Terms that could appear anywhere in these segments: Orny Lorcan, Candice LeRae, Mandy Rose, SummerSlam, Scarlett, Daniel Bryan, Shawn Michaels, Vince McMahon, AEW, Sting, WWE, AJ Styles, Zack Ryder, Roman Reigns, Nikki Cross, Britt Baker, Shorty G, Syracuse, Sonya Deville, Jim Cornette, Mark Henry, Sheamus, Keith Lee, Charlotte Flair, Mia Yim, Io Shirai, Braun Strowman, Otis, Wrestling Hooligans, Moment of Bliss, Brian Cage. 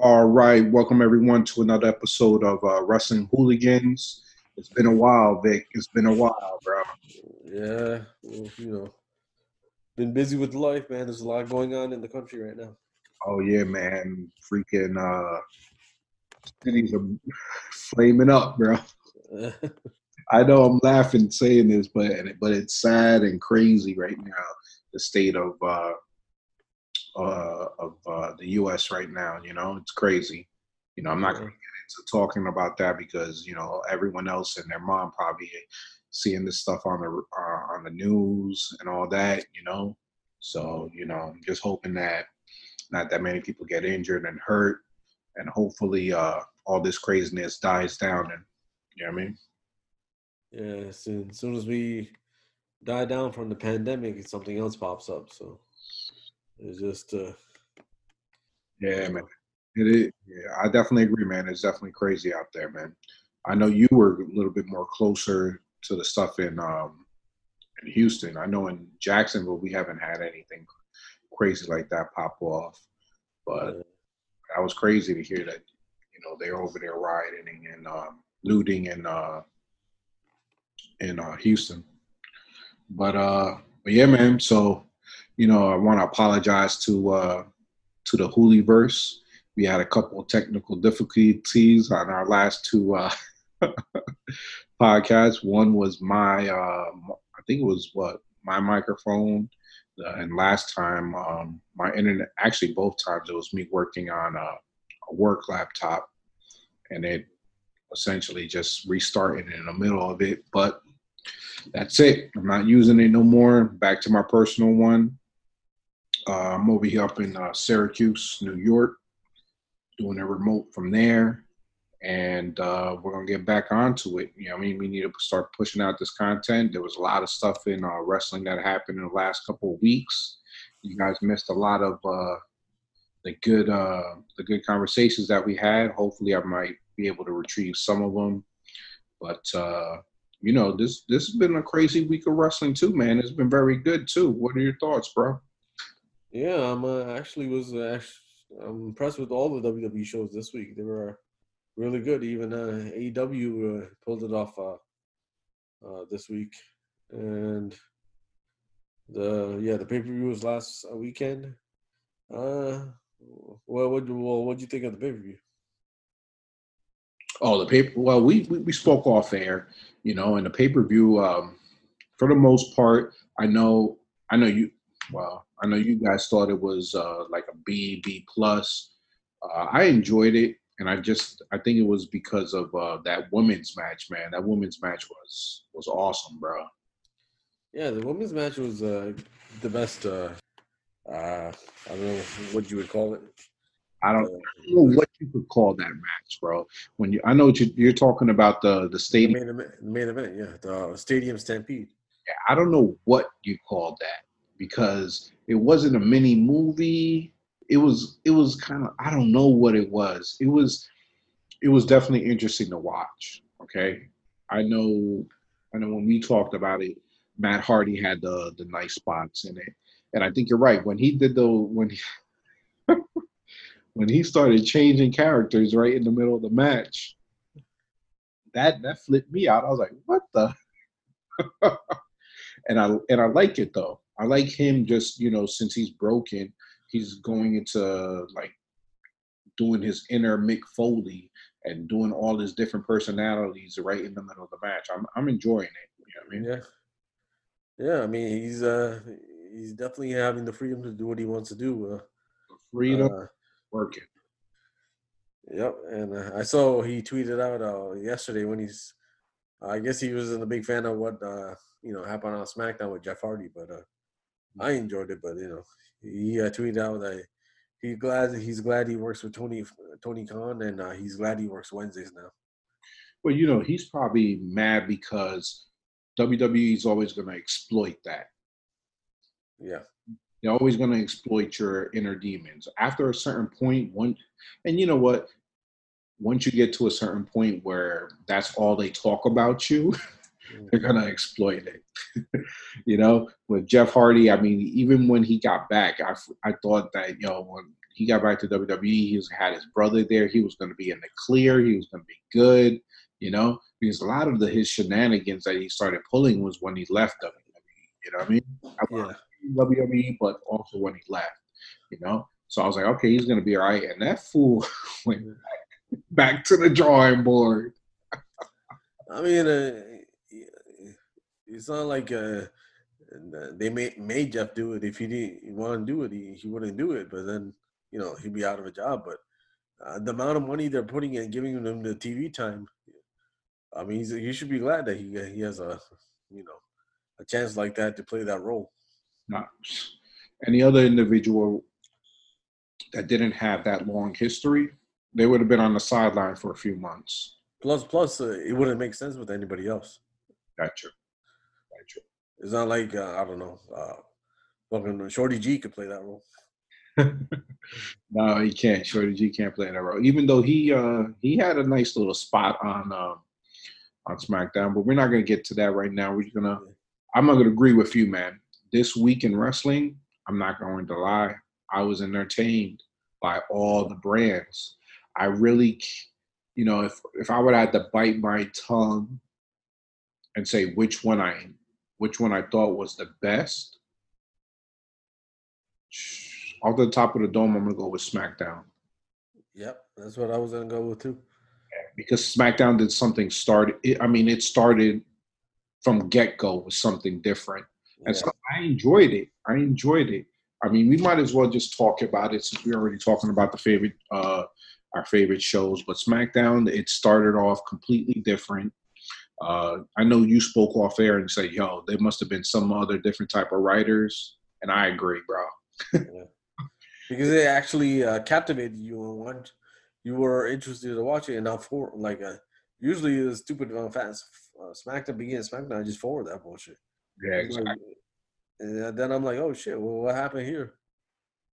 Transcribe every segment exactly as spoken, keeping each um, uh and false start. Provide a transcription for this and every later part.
All right, welcome everyone to another episode of uh, Wrestling Hooligans. It's been a while, Vic. It's been a while, bro. Yeah, well, you know, been busy with life, man. There's a lot going on in the country right now. Oh yeah, man. Freaking uh, cities are flaming up, bro. I know I'm laughing saying this, but but it's sad and crazy right now. The state of uh, uh, of uh, the U S right now, you know, it's crazy. You know, I'm not going to get into talking about that because you know everyone else and their mom probably seeing this stuff on the uh, on the news and all that, you know. So you know, I'm just hoping that not that many people get injured and hurt, and hopefully uh, all this craziness dies down. And you know what I mean? Yeah, as soon, as soon as we die down from the pandemic, something else pops up. So it's just, uh, yeah, man. It is. Yeah, I definitely agree, man. It's definitely crazy out there, man. I know you were a little bit more closer to the stuff in um, in Houston. I know in Jacksonville we haven't had anything crazy like that pop off, but yeah. That was crazy to hear that. You know, they're over there rioting and um, looting in uh, in uh, Houston. But uh, but yeah, man. So, you know, I want to apologize to uh, to the Hooliverse. We had a couple of technical difficulties on our last two uh, podcasts. One was my, uh, I think it was what my microphone, uh, and last time um, my internet. Actually, both times it was me working on a, a work laptop, and it essentially just restarted in the middle of it, but. That's it. I'm not using it no more. Back to my personal one. Uh, I'm over here up in uh, Syracuse, New York, doing a remote from there. And uh, we're going to get back onto it. You know what I mean? We need to start pushing out this content. There was a lot of stuff in uh, wrestling that happened in the last couple of weeks. You guys missed a lot of uh, the good uh, the good conversations that we had. Hopefully, I might be able to retrieve some of them. But... Uh, You know, this this has been a crazy week of wrestling, too, man. It's been very good, too. What are your thoughts, bro? Yeah, I'm uh, actually was uh, actually, I'm impressed with all the W W E shows this week. They were really good. Even uh, A E W uh, pulled it off uh, uh, this week. And, the yeah, the pay-per-view was last weekend. Uh, well, what well, what do you think of the pay-per-view? Oh, the paper. Well, we, we we spoke off air, you know, and the pay per view. Um, for the most part, I know, I know you. Well, I know you guys thought it was uh, like a B, B plus. Uh, I enjoyed it, and I just I think it was because of uh, that women's match, man. That women's match was was awesome, bro. Yeah, the women's match was uh, the best. Uh, uh, I don't know what you would call it. I don't, I don't know what you could call that match, bro. When you, I know what you, you're talking about the the stadium the main event, the main event, yeah, the stadium stampede. Yeah, I don't know what you called that because it wasn't a mini movie. It was, it was kind of, I don't know what it was. It was, it was definitely interesting to watch. Okay, I know, I know when we talked about it, Matt Hardy had the the nice spots in it, and I think you're right when he did the when. He, When he started changing characters right in the middle of the match, that that flipped me out. I was like, "What the?" and I and I like it though. I like him just you know since he's broken, he's going into like doing his inner Mick Foley and doing all his different personalities right in the middle of the match. I'm I'm enjoying it. You know what I mean? Yeah, yeah. I mean he's uh he's definitely having the freedom to do what he wants to do. Uh, freedom. Uh, Working. Yep, and uh, I saw he tweeted out uh, yesterday when he's. Uh, I guess he wasn't a big fan of what uh, you know happened on SmackDown with Jeff Hardy, but uh, I enjoyed it. But you know, he uh, tweeted out that he glad he's glad he works with Tony Tony Khan, and uh, he's glad he works Wednesdays now. Well, you know, he's probably mad because W W E is always going to exploit that. Yeah. They're always going to exploit your inner demons. After a certain point, one, and you know what? Once you get to a certain point where that's all they talk about you, they're going to exploit it. you know, with Jeff Hardy, I mean, even when he got back, I, I thought that, you know, when he got back to W W E. He had his brother there. He was going to be in the clear. He was going to be good, you know, because a lot of the his shenanigans that he started pulling was when he left W W E. You know what I mean? I wanted yeah. W W E, but also when he left, you know. So I was like, okay, he's going to be all right. And that fool went back, back to the drawing board. I mean, uh, it's not like uh, they made, made Jeff do it. If he didn't want to do it, he, he wouldn't do it. But then, you know, he'd be out of a job. But uh, the amount of money they're putting in, giving him the T V time, I mean, he's, he should be glad that he he has a, you know, a chance like that to play that role. Not any other individual that didn't have that long history, they would have been on the sideline for a few months. Plus, plus, uh, it wouldn't make sense with anybody else. Gotcha. Gotcha. It's not like, uh, I don't know, uh, fucking Shorty G could play that role. No, he can't. Shorty G can't play that role. Even though he uh, he had a nice little spot on uh, on SmackDown, but we're not going to get to that right now. We're gonna. I'm not going to agree with you, man. This week in wrestling, I'm not going to lie. I was entertained by all the brands. I really, you know, if if I would have to bite my tongue and say which one I which one I thought was the best, off the top of the dome, I'm gonna go with SmackDown. Yep, that's what I was gonna go with too. Yeah, because SmackDown did something started. It, I mean, it started from get-go with something different, yeah. And so I enjoyed it. I enjoyed it. I mean, we might as well just talk about it since we're already talking about the favorite, uh, our favorite shows. But SmackDown, it started off completely different. Uh, I know you spoke off air and said, yo, there must have been some other different type of writers. And I agree, bro. Yeah. Because they actually uh, captivated you and want, you were interested to watch it. And now, for, like, uh, usually the stupid uh, fans, uh, SmackDown begins, SmackDown, I just forward that bullshit. Yeah, exactly. Like, and then I'm like, oh, shit, well, what happened here?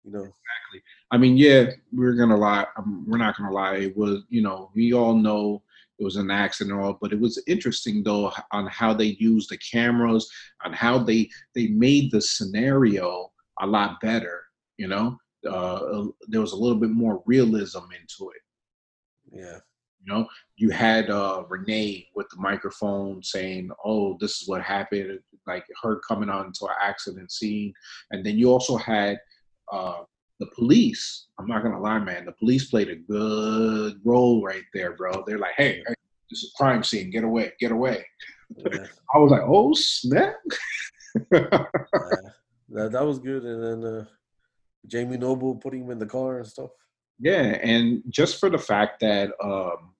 You know. Exactly. I mean, yeah, we're going to lie. Um, we're not going to lie. It was, you know, we all know it was an accident and all, but it was interesting, though, on how they used the cameras, on how they they made the scenario a lot better, you know. Uh, there was a little bit more realism into it. Yeah. You know, you had uh, Renee with the microphone saying, oh, this is what happened, like her coming on to an accident scene. And then you also had uh, the police. I'm not going to lie, man. The police played a good role right there, bro. They're like, hey, hey this is a crime scene. Get away. Get away. Yeah. I was like, oh, snap. Yeah. that, that was good. And then uh, Jamie Noble putting him in the car and stuff. Yeah, and just for the fact that, um,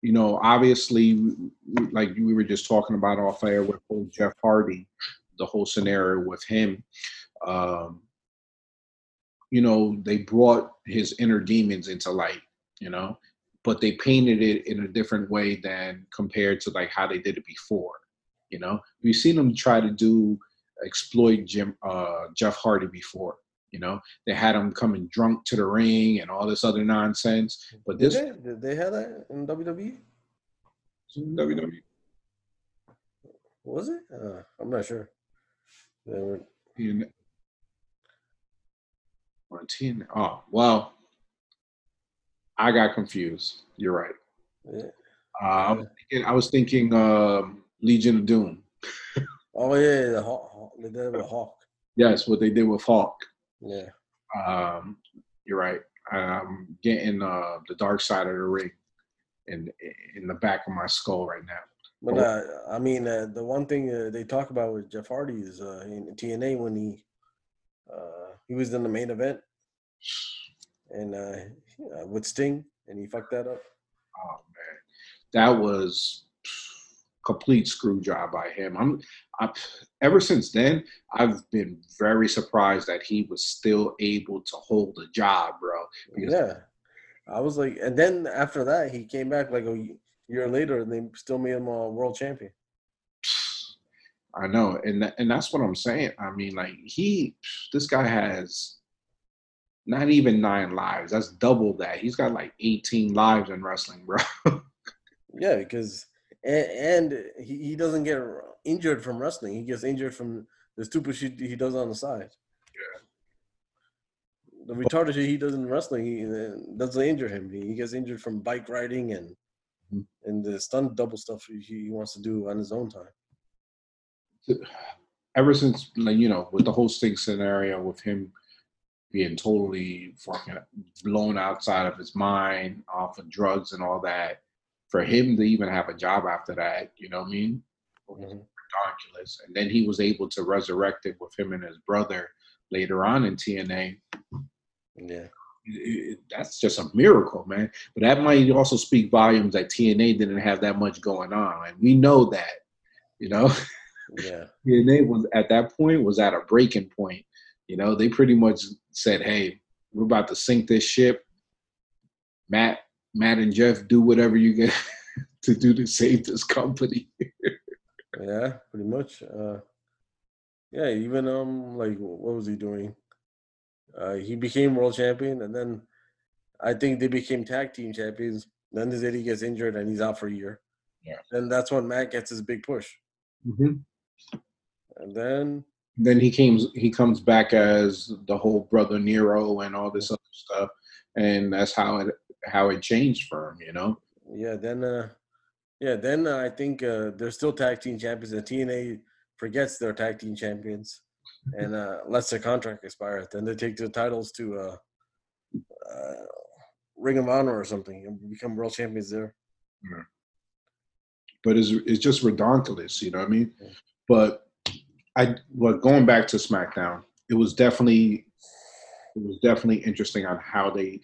you know, obviously, like we were just talking about off air with Jeff Hardy, the whole scenario with him, um, you know, they brought his inner demons into light, you know, but they painted it in a different way than compared to like how they did it before, you know. We've seen them try to do exploit Jim uh, Jeff Hardy before. You know, they had him coming drunk to the ring and all this other nonsense. But this did they, did they have that in W W E? In W W E, was it? Uh, I'm not sure. They were in on T N A. Oh, well, I got confused. You're right. Yeah. Uh, I was thinking, I was thinking um, Legion of Doom. Oh yeah, the Hawk. They did with Hawk. Yes, what they did with Hawk. Yeah, um, you're right. I'm getting uh, the dark side of the ring in in the back of my skull right now. But uh, I mean, uh, the one thing uh, they talk about with Jeff Hardy is uh, in T N A when he uh, he was in the main event and uh, with Sting, and he fucked that up. Oh man, that was complete screw job by him. I'm, I, ever since then, I've been very surprised that he was still able to hold a job, bro. Yeah, I was like, and then after that, he came back like a year later, and they still made him a world champion. I know, and th- and that's what I'm saying. I mean, like he, this guy has not even nine lives. That's double that. He's got like eighteen lives in wrestling, bro. Yeah, because. And, and he, he doesn't get injured from wrestling. He gets injured from the stupid shit he does on the side. the retarded shit he does in wrestling, he doesn't injure him. He gets injured from bike riding and mm-hmm. and the stunt double stuff he wants to do on his own time. Ever since, like, you know, with the whole Sting scenario with him being totally fucking blown outside of his mind off of drugs and all that, for him to even have a job after that, you know what I mean? Mm-hmm. Ridiculous. And then he was able to resurrect it with him and his brother later on in T N A. Yeah. It, it, that's just a miracle, man. But that might also speak volumes that T N A didn't have that much going on. And we know that, you know? Yeah. T N A was, at that point, was at a breaking point. You know, they pretty much said, hey, we're about to sink this ship. Matt, Matt and Jeff, do whatever you get to do to save this company. Yeah, pretty much. Uh, yeah, even um, like, what was he doing? Uh, he became world champion, and then I think they became tag team champions. Then this idiot gets injured, and he's out for a year. Yeah. Then that's when Matt gets his big push. Mm-hmm. And then, then he came. He comes back as the whole brother Nero and all this other stuff, and that's how it how it changed for him, you know. Yeah. Then. Uh, Yeah, then uh, I think uh, they're still tag team champions. The T N A forgets they're tag team champions and uh, lets their contract expire. Then they take the titles to uh, uh, Ring of Honor or something and become world champions there. Yeah. But it's it's just redonkulous, you know what I mean? Yeah. But I well, going back to SmackDown, it was definitely it was definitely interesting on how they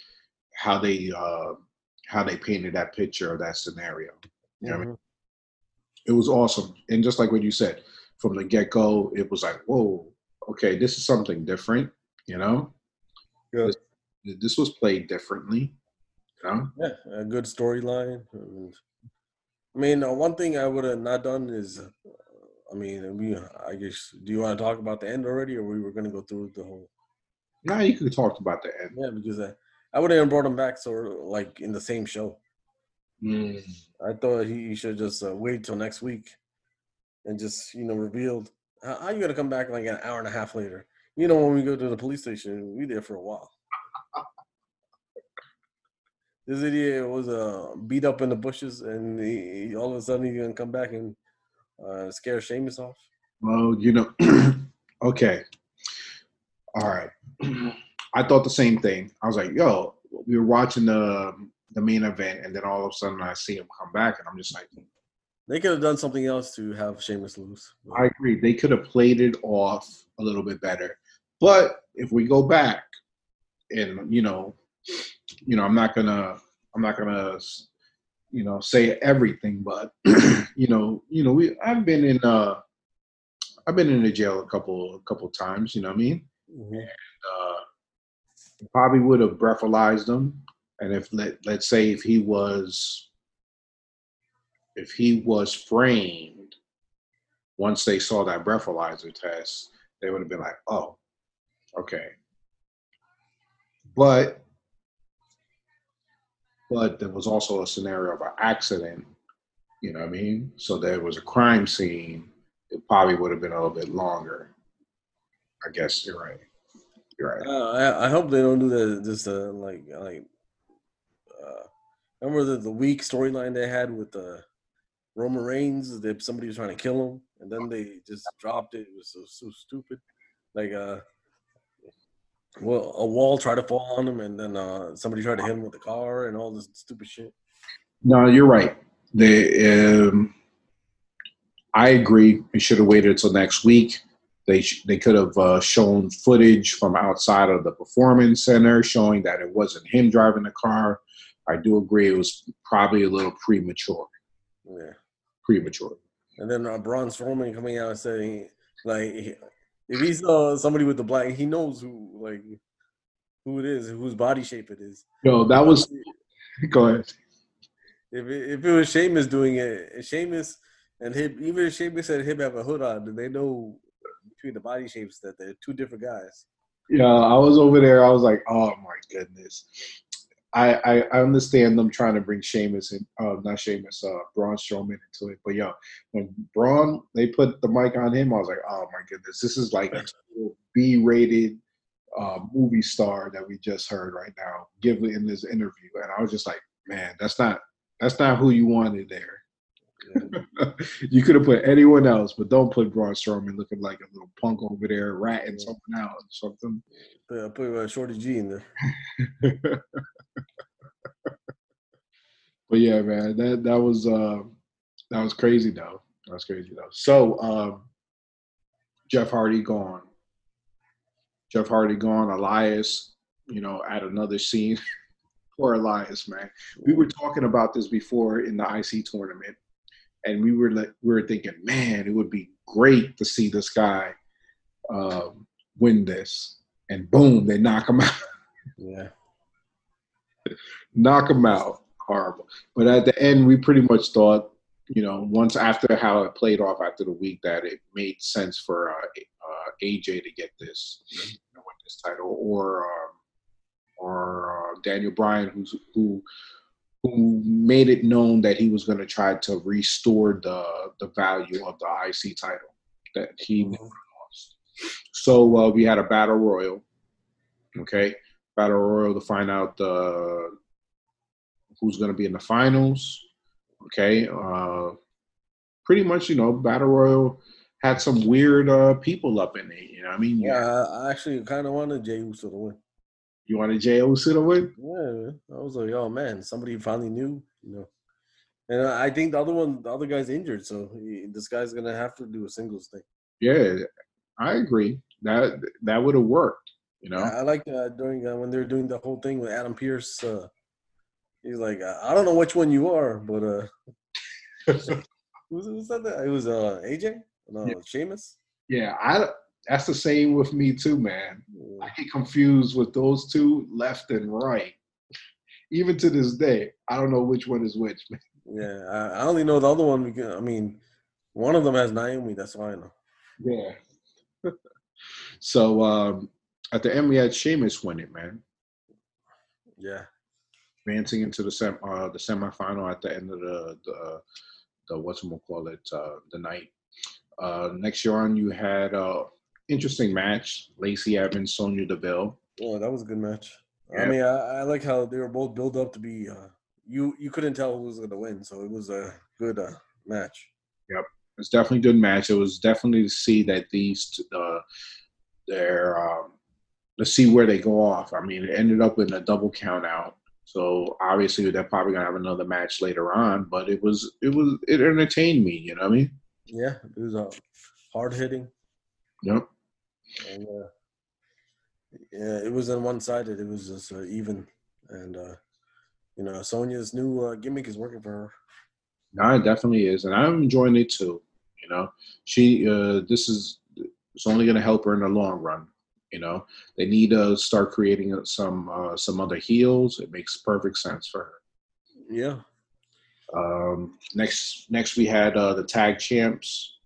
how they uh, how they painted that picture of that scenario. You know what mm-hmm. I mean? It was awesome. And just like what you said, from the get-go, it was like, whoa, okay, this is something different, you know? Yeah. This, this was played differently, you know? Yeah, a good storyline. I mean, uh, one thing I would have not done is, uh, I mean, we, I guess, do you want to talk about the end already, or we were going to go through the whole? No, you could talk about the end. Yeah, because I, I would have brought him back, so like, in the same show. Mm. I thought he should just uh, wait till next week and just, you know, revealed. How are you going to come back like an hour and a half later? You know, when we go to the police station, we there for a while. This idiot was uh, beat up in the bushes, and he, he, all of a sudden he's going to come back and uh, scare Sheamus off. Well, you know, okay. All right. I thought the same thing. I was like, yo, we were watching the – the main event, and then all of a sudden I see him come back, and I'm just like, they could have done something else to have Sheamus lose. I agree. They could have played it off a little bit better. But if we go back, and you know, you know, I'm not gonna, I'm not gonna, you know, say everything, but you know, you know, we, I've been in, uh, I've been in the jail a couple, a couple times. You know what I mean? Mm-hmm. And uh, probably would have breathalyzed them. And if let let's say if he was if he was framed, once they saw that breathalyzer test, they would have been like, oh, okay. But but there was also a scenario of an accident, you know what I mean? So there was a crime scene, it probably would have been a little bit longer. I guess you're right. You're right. Uh, I, I hope they don't do that just uh, like like Uh, remember the, the weak storyline they had with uh, Roman Reigns? That somebody was trying to kill him, and then they just dropped it. It was so, so stupid. Like, uh, well, a wall tried to fall on him, and then uh, somebody tried to hit him with a car, and all this stupid shit. No, you're right. They, um, I agree. They should have waited until next week. They sh- they could have uh, shown footage from outside of the performance center showing that it wasn't him driving the car. I do agree it was probably a little premature. Yeah. Premature. And then uh, Braun Strowman coming out and saying, like, if he saw somebody with the black, he knows who, like, who it is, whose body shape it is. No, that was – go ahead. If it, if it was Sheamus doing it, Sheamus and him, even if Sheamus and him have a hood on, they know between the body shapes that they're two different guys. Yeah, I was over there. I was like, oh, my goodness. I, I understand them trying to bring Sheamus and uh, not Sheamus, uh, Braun Strowman into it. But yo, when Braun, they put the mic on him, I was like, oh my goodness, this is like B rated uh, movie star that we just heard right now give in this interview. And I was just like, man, that's not that's not who you wanted there. Yeah. You could have put anyone else, but don't put Braun Strowman looking like a little punk over there, ratting yeah. someone out or something. Yeah, put uh, Shorty G in there. But yeah, man, that that was uh, that was crazy though. That was crazy though. So um, Jeff Hardy gone. Jeff Hardy gone. Elias, you know, at another scene. Poor Elias, man. We were talking about this before in the I C tournament, and we were like, we were thinking, man, it would be great to see this guy uh, win this. And boom, they knock him out. Yeah. Knock him out. Horrible. But at the end, we pretty much thought, you know, once after how it played off after the week, that it made sense for uh, uh, A J to get this, you know, win this title, or um, or uh, Daniel Bryan, who's, who who made it known that he was going to try to restore the the value of the I C title that he never lost. So uh, we had a battle royal, okay, battle royal to find out the. Who's going to be in the finals, okay? Uh, pretty much, you know, battle royal had some weird uh, people up in it, you know what I mean? Yeah, yeah. I actually kind of wanted Jey Uso to win. You wanted Jey Uso to win? Yeah, I was like, oh, man, somebody finally knew, you know. And I think the other one, the other guy's injured, so he, this guy's going to have to do a singles thing. Yeah, I agree. That that would have worked, you know? I, I like uh, during uh, when they were doing the whole thing with Adam Pearce. Uh, He's like, I don't know which one you are, but uh, who's who's that? It was uh A J, no, yeah. Sheamus. Yeah, I that's the same with me too, man. Yeah. I get confused with those two left and right. Even to this day, I don't know which one is which, man. Yeah, I, I only know the other one because I mean, one of them has Naomi. That's why I know. Yeah. So um, at the end, we had Sheamus win it, man. Yeah. Advancing into the sem uh, the semifinal at the end of the the, the whatchamacallit uh, the night. Uh, next year on, you had a interesting match: Lacey Evans, Sonya Deville. Oh, that was a good match. Yeah. I mean, I, I like how they were both built up to be. Uh, you you couldn't tell who was going to win, so it was a good uh, match. Yep, it's definitely a good match. It was definitely to see that these uh, their um, let's see where they go off. I mean, it ended up in a double count out. So obviously they're probably gonna have another match later on, but it was it was it entertained me, you know what I mean? Yeah, it was uh, hard hitting. Yep. And, uh, yeah, it wasn't one sided. It was just uh, even, and uh, you know, Sonya's new uh, gimmick is working for her. No, it definitely is, and I'm enjoying it too. You know, she uh, this is it's only gonna help her in the long run. You know, they need to start creating some uh, some other heels. It makes perfect sense for her. Yeah. Um, next, next we had uh, the tag champs.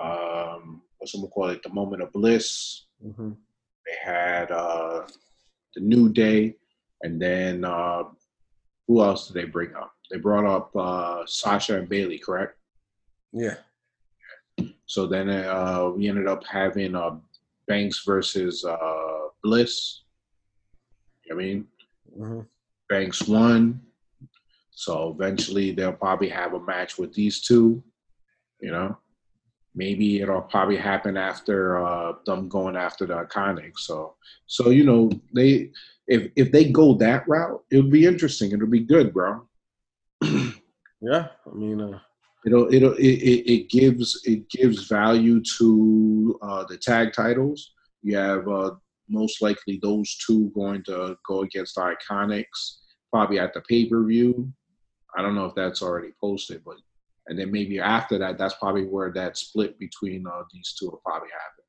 Um, what's someone call it? The Moment of Bliss. Mm-hmm. They had uh, the New Day, and then uh, who else did they bring up? They brought up uh, Sasha and Bailey, correct? Yeah. So then uh, we ended up having a. Uh, Banks versus uh, Bliss. You know what I mean? Mm-hmm. Banks won. So eventually they'll probably have a match with these two. You know? Maybe it'll probably happen after uh, them going after the Iconics. So, so you know, they if if they go that route, it'll be interesting. It'll be good, bro. Yeah. I mean... Uh... It'll, it'll, it it it gives it gives value to uh, the tag titles. You have uh, most likely those two going to go against the Iconics, probably at the pay-per-view. I don't know if that's already posted, but and then maybe after that, that's probably where that split between uh, these two will probably happen.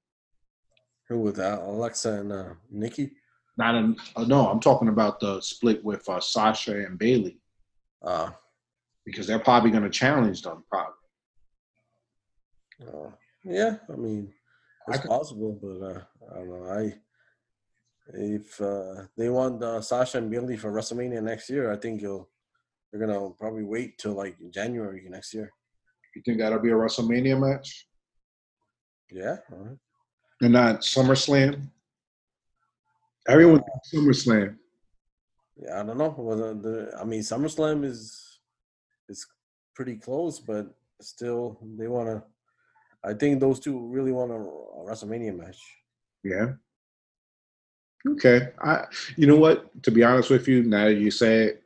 Who with uh, Alexa and uh, Nikki? Not a, uh, no, I'm talking about the split with uh, Sasha and Bailey. Uh Because they're probably going to challenge them, probably. Uh, yeah, I mean, it's I could, possible, but uh, I don't know. I if uh, they want uh, Sasha and Bailey for WrestleMania next year, I think you'll they're gonna probably wait till like January next year. You think that'll be a WrestleMania match? Yeah. All right. And not SummerSlam. Everyone thinks SummerSlam. Yeah, I don't know. Wasn't the, I mean, SummerSlam is is pretty close, but still, they want to. I think those two really want a, a WrestleMania match. Yeah. Okay. I. You know what? To be honest with you, now that you say it,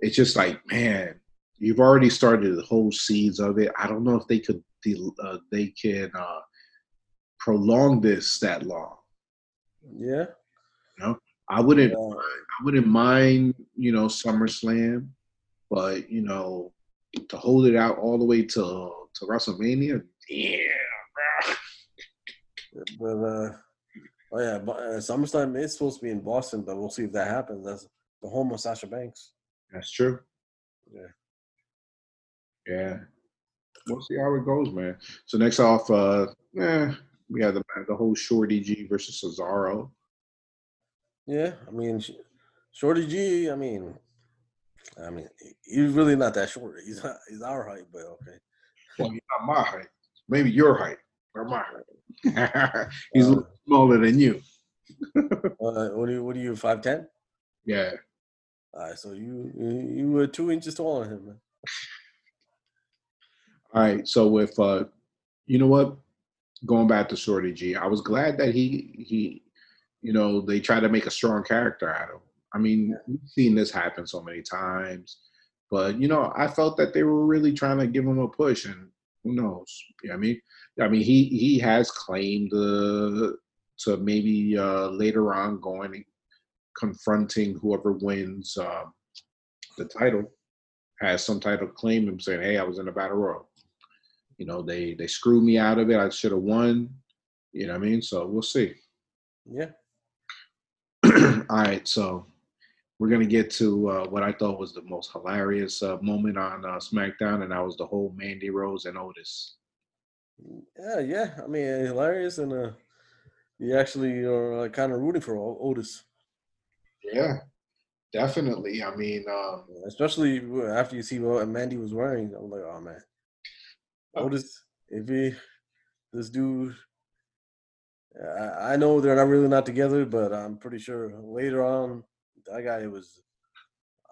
it's just like, man, you've already started the whole seeds of it. I don't know if they could. Uh, they can uh, prolong this that long. Yeah. You know, I wouldn't. Yeah. I wouldn't mind, you know, SummerSlam, but you know, to hold it out all the way to to WrestleMania, yeah. But uh, oh yeah, but uh, SummerSlam is supposed to be in Boston, but we'll see if that happens. That's the home of Sasha Banks. That's true. Yeah. Yeah. We'll see how it goes, man. So next off, uh, eh, we have the the whole Shorty G versus Cesaro. Yeah, I mean, Shorty G. I mean, I mean, he's really not that short. He's he's our height, but okay. Well, he's not my height. Maybe your height, or my height. He's uh, a little smaller than you. uh, what are you? What are you? Five ten? Yeah. All right, so you you were two inches taller than him, man. All right, so if uh, you know what, going back to Shorty G, I was glad that he he. You know, they try to make a strong character out of him. I mean, we've seen this happen so many times. But, you know, I felt that they were really trying to give him a push, and who knows? You know what I mean? I mean, he, he has claimed uh, to maybe uh, later on going and confronting whoever wins uh, the title, has some type of claim, him saying, hey, I was in a battle royal. You know, they, they screwed me out of it. I should have won. You know what I mean? So we'll see. Yeah. All right, so we're going to get to uh, what I thought was the most hilarious uh, moment on uh, SmackDown, and that was the whole Mandy Rose and Otis. Yeah, yeah. I mean, hilarious, and uh, you actually are uh, kind of rooting for Otis. Yeah, definitely. I mean, um, especially after you see what Mandy was wearing. I'm like, oh, man. Uh, Otis, if he, this dude. I know they're not really not together, but I'm pretty sure later on that guy was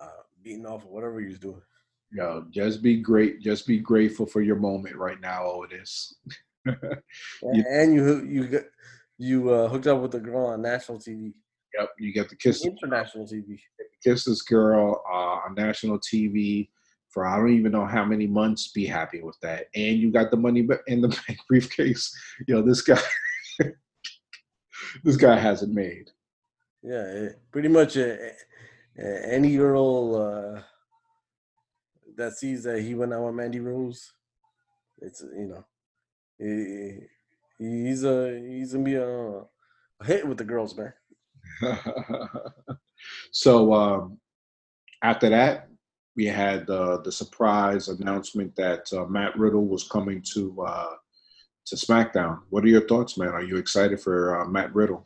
uh, beaten off or whatever he was doing. Yo, just be great. Just be grateful for your moment right now, Otis. you, and you you you uh, hooked up with the girl on national T V. Yep, you got to kiss international T V. Kiss this girl uh, on national T V for I don't even know how many months. Be happy with that, and you got the money in the bank briefcase. Yo, this guy. This guy has it made. Yeah, pretty much uh, any girl uh, that sees that he went out with Mandy Rose, it's you know, he, he's a he's gonna be a, a hit with the girls, man. So um, after that, we had uh, the surprise announcement that uh, Matt Riddle was coming to. Uh, To SmackDown. What are your thoughts, man? Are you excited for uh, Matt Riddle?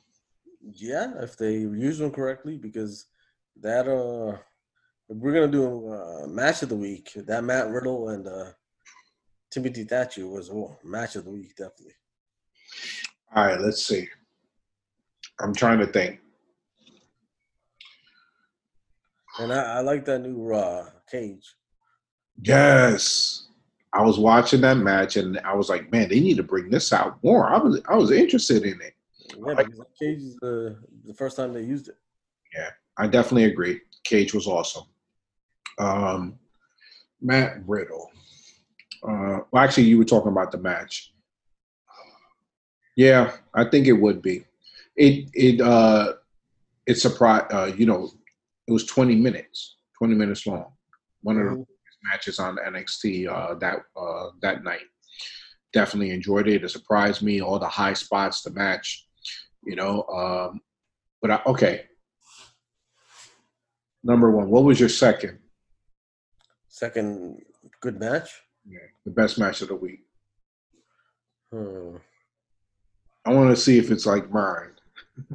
Yeah, if they use him correctly, because that uh, if we're gonna do a uh, match of the week. That Matt Riddle and uh, Timothy Thatcher was a oh, match of the week, definitely. All right, let's see. I'm trying to think, and I, I like that new uh, cage. Yes. I was watching that match and I was like, man, they need to bring this out more. I was I was interested in it. Yeah, because Cage is the, the first time they used it. Yeah, I definitely agree. Cage was awesome. Um, Matt Riddle. Uh, well, actually, you were talking about the match. Yeah, I think it would be. It it uh, it surprised. Uh, you know, it was twenty minutes, twenty minutes long. One of the matches on N X T uh, that uh, that night. Definitely enjoyed it. It surprised me, all the high spots, the match, you know. Um, but, I, okay. Number one, what was your second? Second good match? Yeah, the best match of the week. Hmm. I want to see if it's like mine.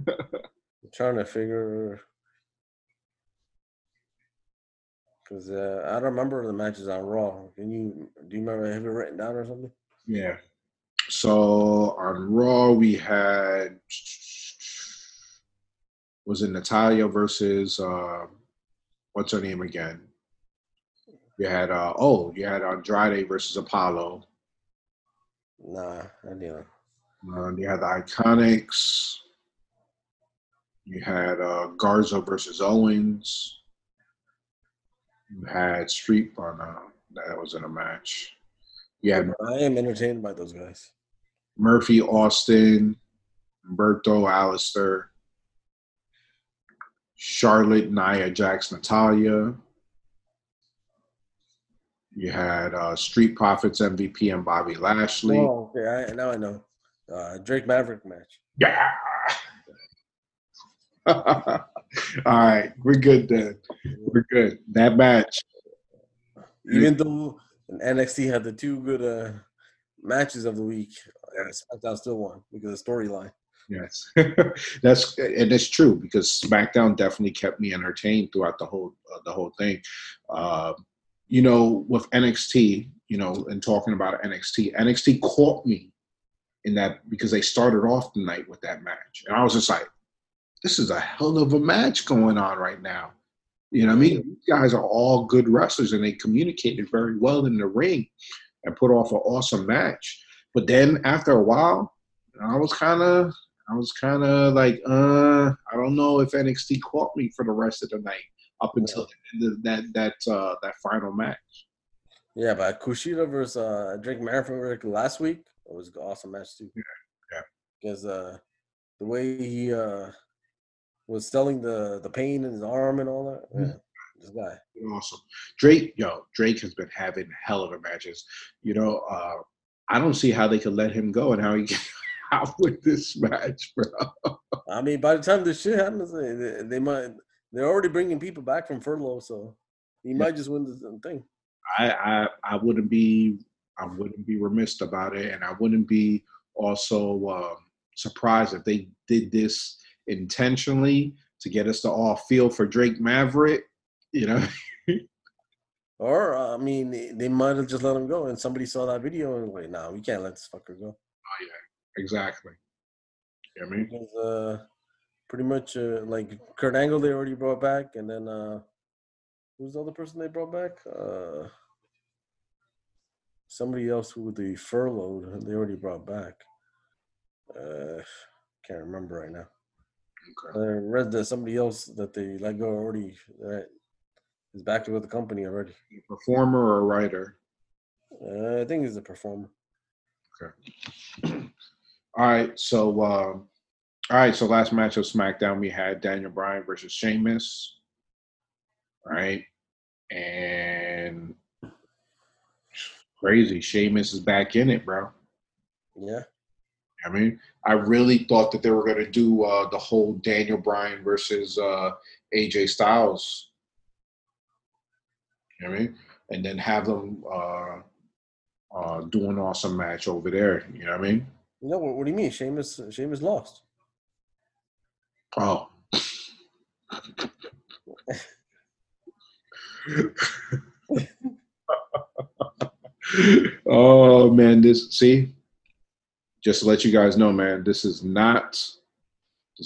I'm trying to figure... Because uh, I don't remember the matches on Raw. Can you do you remember? Have it written down or something? Yeah. So on Raw we had was it Natalya versus uh, what's her name again? You had uh, oh, you had Andrade versus Apollo. Nah, I didn't. Um, you had the Iconics. You had uh, Garza versus Owens. You had Street on uh, that was in a match. Yeah, I am entertained by those guys. Murphy, Austin, Humberto, Alistair, Charlotte, Nia Jax, Natalya. You had uh, Street Profits, M V P, and Bobby Lashley. Oh, okay. I, now I know. Uh, Drake Maverick match. Yeah. All right. We're good then. We're good. That match. Even though N X T had the two good uh, matches of the week, yes. SmackDown still won because of the storyline. Yes. That's and it's true because SmackDown definitely kept me entertained throughout the whole uh, the whole thing. Uh, you know, with N X T, you know, and talking about N X T, N X T caught me in that because they started off the night with that match. And I was just like, this is a hell of a match going on right now. You know what I mean? These guys are all good wrestlers, and they communicated very well in the ring and put off an awesome match. But then after a while, I was kind of I was kind of like, uh, I don't know if N X T caught me for the rest of the night up until yeah. the, that that uh, that final match. Yeah, but Kushida versus uh, Drake Maverick last week, it was an awesome match too. Yeah, yeah. Because uh, the way he uh, – was selling the, the pain in his arm and all that. Yeah, this guy. Awesome. Drake, yo, Drake has been having hell of a matches. You know, uh, I don't see how they could let him go and how he got out with this match, bro. I mean, by the time this shit happens, they, they might, they're already bringing people back from furlough, so he yeah. might just win the thing. I, I I wouldn't be I wouldn't be remiss about it, and I wouldn't be also um, surprised if they did this intentionally to get us to all feel for Drake Maverick, you know. Or uh, I mean, they, they might have just let him go, and somebody saw that video and like, "Nah, we can't let this fucker go." Oh yeah, exactly. You know what I mean, because, uh, pretty much uh, like Kurt Angle, they already brought back, and then uh, who's the other person they brought back? Uh, somebody else who they furloughed, they already brought back. Uh, can't remember right now. Okay. I read that somebody else that they let go already uh, is back with the company already. A performer or a writer? Uh, I think he's a performer. Okay. All right. So, uh, all right. So, last match of SmackDown, we had Daniel Bryan versus Sheamus. All right. And crazy, Sheamus is back in it, bro. Yeah. I mean, I really thought that they were going to do uh, the whole Daniel Bryan versus uh, A J Styles. You know what I mean? And then have them uh, uh, do an awesome match over there. You know what I mean? No, what do you mean? Sheamus, Sheamus lost. Oh. Oh, man. This, see? Just to let you guys know, man, this is not this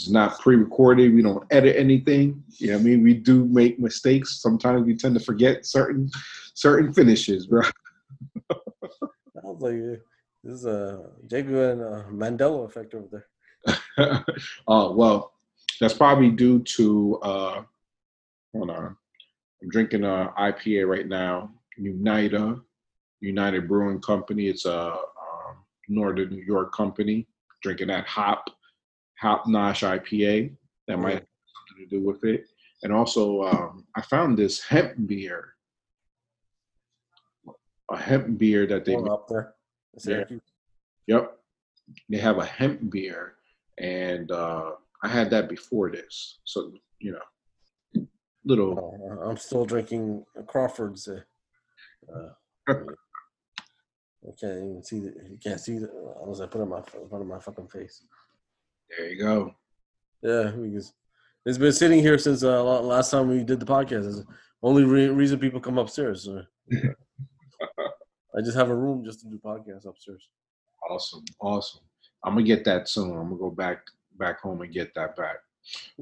is not pre-recorded. We don't edit anything. You know what I mean? We do make mistakes. Sometimes we tend to forget certain certain finishes, bro. I was like, this is a Jacob and a Mandela effect over there. Oh, well, that's probably due to, uh, hold on. I'm drinking an I P A right now. Unita, United Brewing Company. It's a Northern New York company, drinking that hop, hop nosh I P A. That might have something to do with it. And also, um, I found this hemp beer, a hemp beer that they up there. Yeah. Yep, they have a hemp beer, and uh, I had that before this. So you know, little. Oh, I'm still drinking Crawford's. Uh, uh, I can't even see the. You can't see the. Unless I put it in my in front of my fucking face. There you go. Yeah, because it's been sitting here since uh, last time we did the podcast. It's the only re- reason people come upstairs. So, yeah. I just have a room just to do podcasts upstairs. Awesome, awesome. I'm gonna get that soon. I'm gonna go back back home and get that back.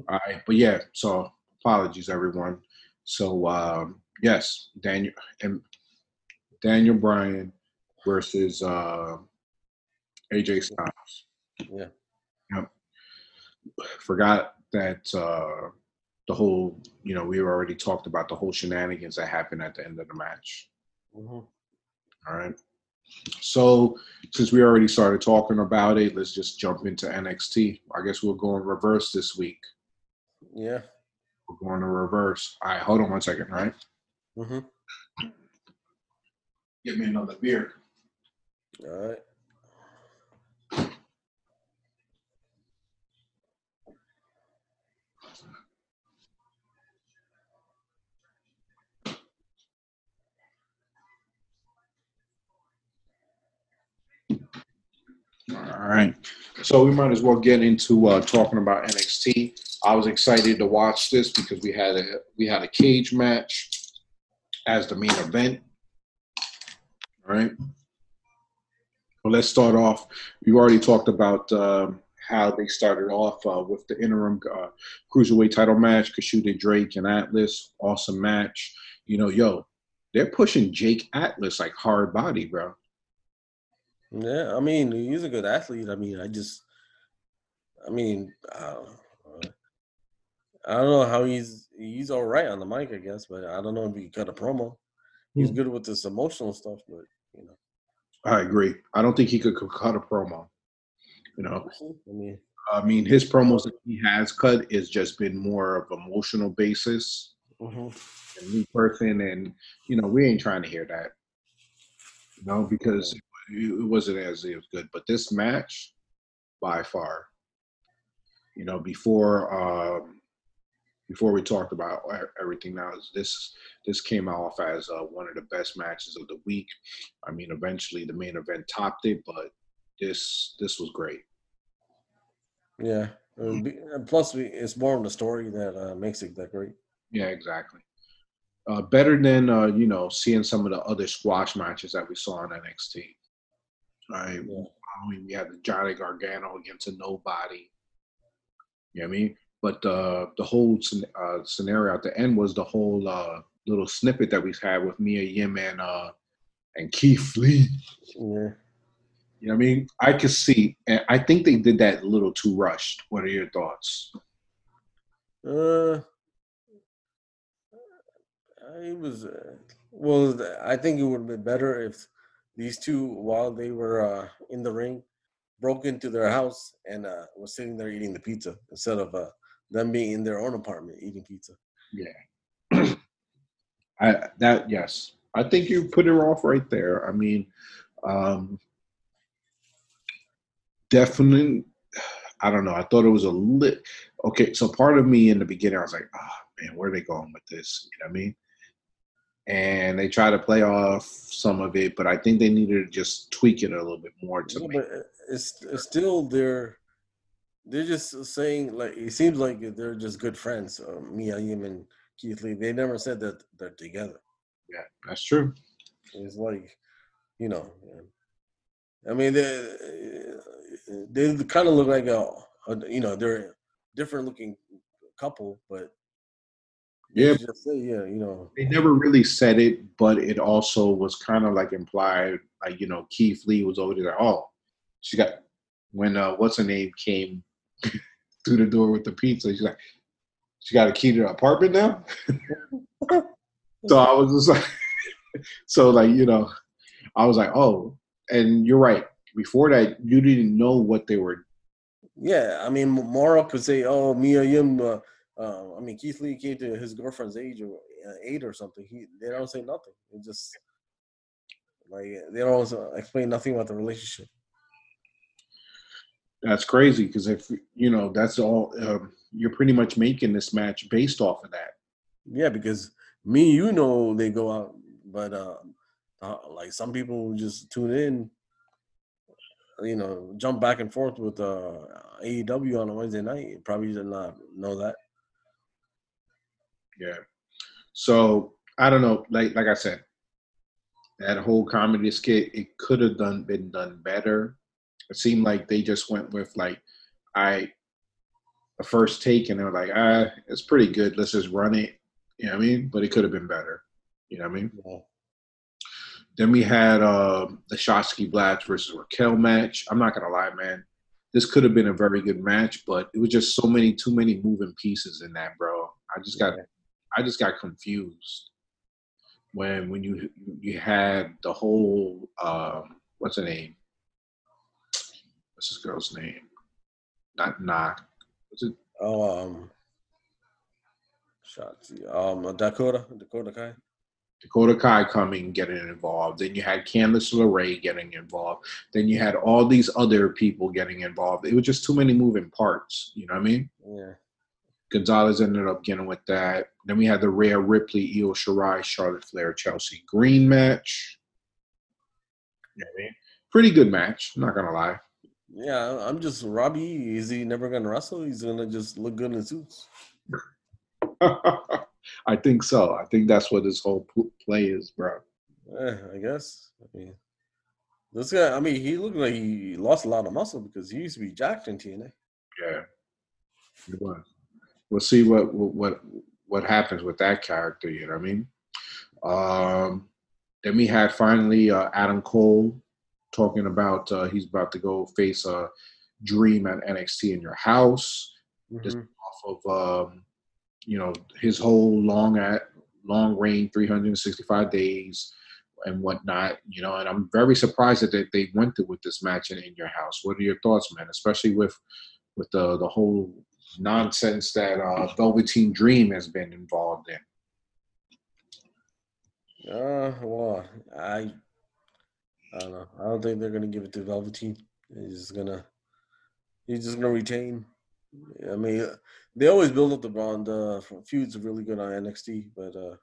All right, but yeah, so apologies, everyone. So um, yes, Daniel and Daniel Bryan versus uh, A J Styles. Yeah. Yep. Forgot that uh, the whole, you know, we already talked about the whole shenanigans that happened at the end of the match. Mm-hmm. All right. So since we already started talking about it, let's just jump into N X T. I guess we'll go in reverse this week. Yeah. We're going in reverse. All right, hold on one second, right? Mm-hmm. Get me another beer. All right. All right, so we might as well get into uh, talking about N X T. I was excited to watch this because we had a we had a cage match as the main event. All right, well, let's start off. We already talked about uh, how they started off uh, with the interim uh, cruiserweight title match: Kushida, Drake, and Atlas. Awesome match. You know, yo, they're pushing Jake Atlas like hard body, bro. Yeah, I mean, he's a good athlete. I mean, I just, I mean, I don't, I don't know how he's, he's all right on the mic, I guess, but I don't know if he cut a promo. He's good with this emotional stuff, but, you know. I agree. I don't think he could cut a promo, you know. I mean, I mean his promos that he has cut has just been more of an emotional basis. Mm-hmm. And new person, and, you know, we ain't trying to hear that, you know, because – it wasn't as it was good, but this match, by far, you know, before um, before we talked about everything, now this this came off as uh, one of the best matches of the week. I mean, eventually the main event topped it, but this this was great. Yeah, and plus we, it's more of the story that uh, makes it that great. Yeah, exactly. Uh, better than uh, you know, seeing some of the other squash matches that we saw on N X T. Right. Yeah. I mean, you had the Johnny Gargano against a nobody. You know what I mean? But uh, the whole uh, scenario at the end was the whole uh, little snippet that we had with Mia Yim and uh, and Keith Lee. Yeah. You know what I mean? I could see, and I think they did that a little too rushed. What are your thoughts? Uh, it was uh, well. I think it would have been better if these two, while they were uh, in the ring, broke into their house and uh, was sitting there eating the pizza instead of uh, them being in their own apartment eating pizza. Yeah. I that yes. I think you put it off right there. I mean, um, definitely, I don't know. I thought it was a lit. Okay, so part of me in the beginning, I was like, ah, oh, man, where are they going with this? You know what I mean? And they try to play off some of it, but I think they needed to just tweak it a little bit more to yeah, me. But it's, it's still their – they're just saying – like it seems like they're just good friends, uh, Mia Yim and Keith Lee. They never said that they're together. Yeah, that's true. It's like, you know, I mean, they they kind of look like a, a – you know, they're a different-looking couple, but – Yeah, just say, yeah, you know. They never really said it, but it also was kind of like implied, like, you know, Keith Lee was over there. Oh, she got when uh, what's her name came through the door with the pizza. She's like, she got a key to the apartment now. So I was just like, so like you know, I was like, oh, and you're right. Before that, you didn't know what they were. Yeah, I mean, Mara could say, oh, Mia Yim. Uh, Uh, I mean, Keith Lee came to his girlfriend's age or uh, eight or something. He they don't say nothing. It just like they don't explain nothing about the relationship. That's crazy because if you know, that's all um, you're pretty much making this match based off of that. Yeah, because me, you know, they go out, but uh, uh, like some people just tune in, you know, jump back and forth with uh, A E W on a Wednesday night. Probably did not know that. Yeah. So, I don't know. Like like I said, that whole comedy skit, it could have done been done better. It seemed like they just went with, like, I, a first take, and they were like, ah, it's pretty good. Let's just run it. You know what I mean? But it could have been better. You know what I mean? Yeah. Then we had uh, the Shotzi Black versus Raquel match. I'm not going to lie, man. This could have been a very good match, but it was just so many, too many moving pieces in that, bro. I just got, yeah. I just got confused when when you you had the whole um, what's her name? What's this girl's name? Not knock. What's it? Oh, um, Shotzi. Um, Dakota. Dakota Kai. Dakota Kai coming, getting involved. Then you had Candice LeRae getting involved. Then you had all these other people getting involved. It was just too many moving parts. You know what I mean? Yeah. Gonzalez ended up getting with that. Then we had the Rhea Ripley, Io Shirai, Charlotte Flair, Chelsea Green match. You know what I mean? Pretty good match. I'm not going to lie. Yeah, I'm just, Robbie, is he never going to wrestle? He's going to just look good in suits. I think so. I think that's what this whole play is, bro. Yeah, I guess. I mean, this guy, I mean, he looked like he lost a lot of muscle because he used to be jacked in T N A. Yeah. He was. We'll see what what what happens with that character, you know what I mean? Um, then we had finally uh, Adam Cole talking about uh, he's about to go face uh, Dream at N X T in your house. Mm-hmm. This off of... Um, you know, his whole long at long reign, three hundred sixty-five days and whatnot, you know, and I'm very surprised that they, they went through with this match in, in your house. What are your thoughts, man? Especially with with the, the whole nonsense that uh, Velveteen Dream has been involved in. Uh, well, I, I don't know. I don't think they're going to give it to Velveteen. He's just going to, he's just going to retain. I mean, they always build up the bond. Uh, feuds are really good on N X T, but uh,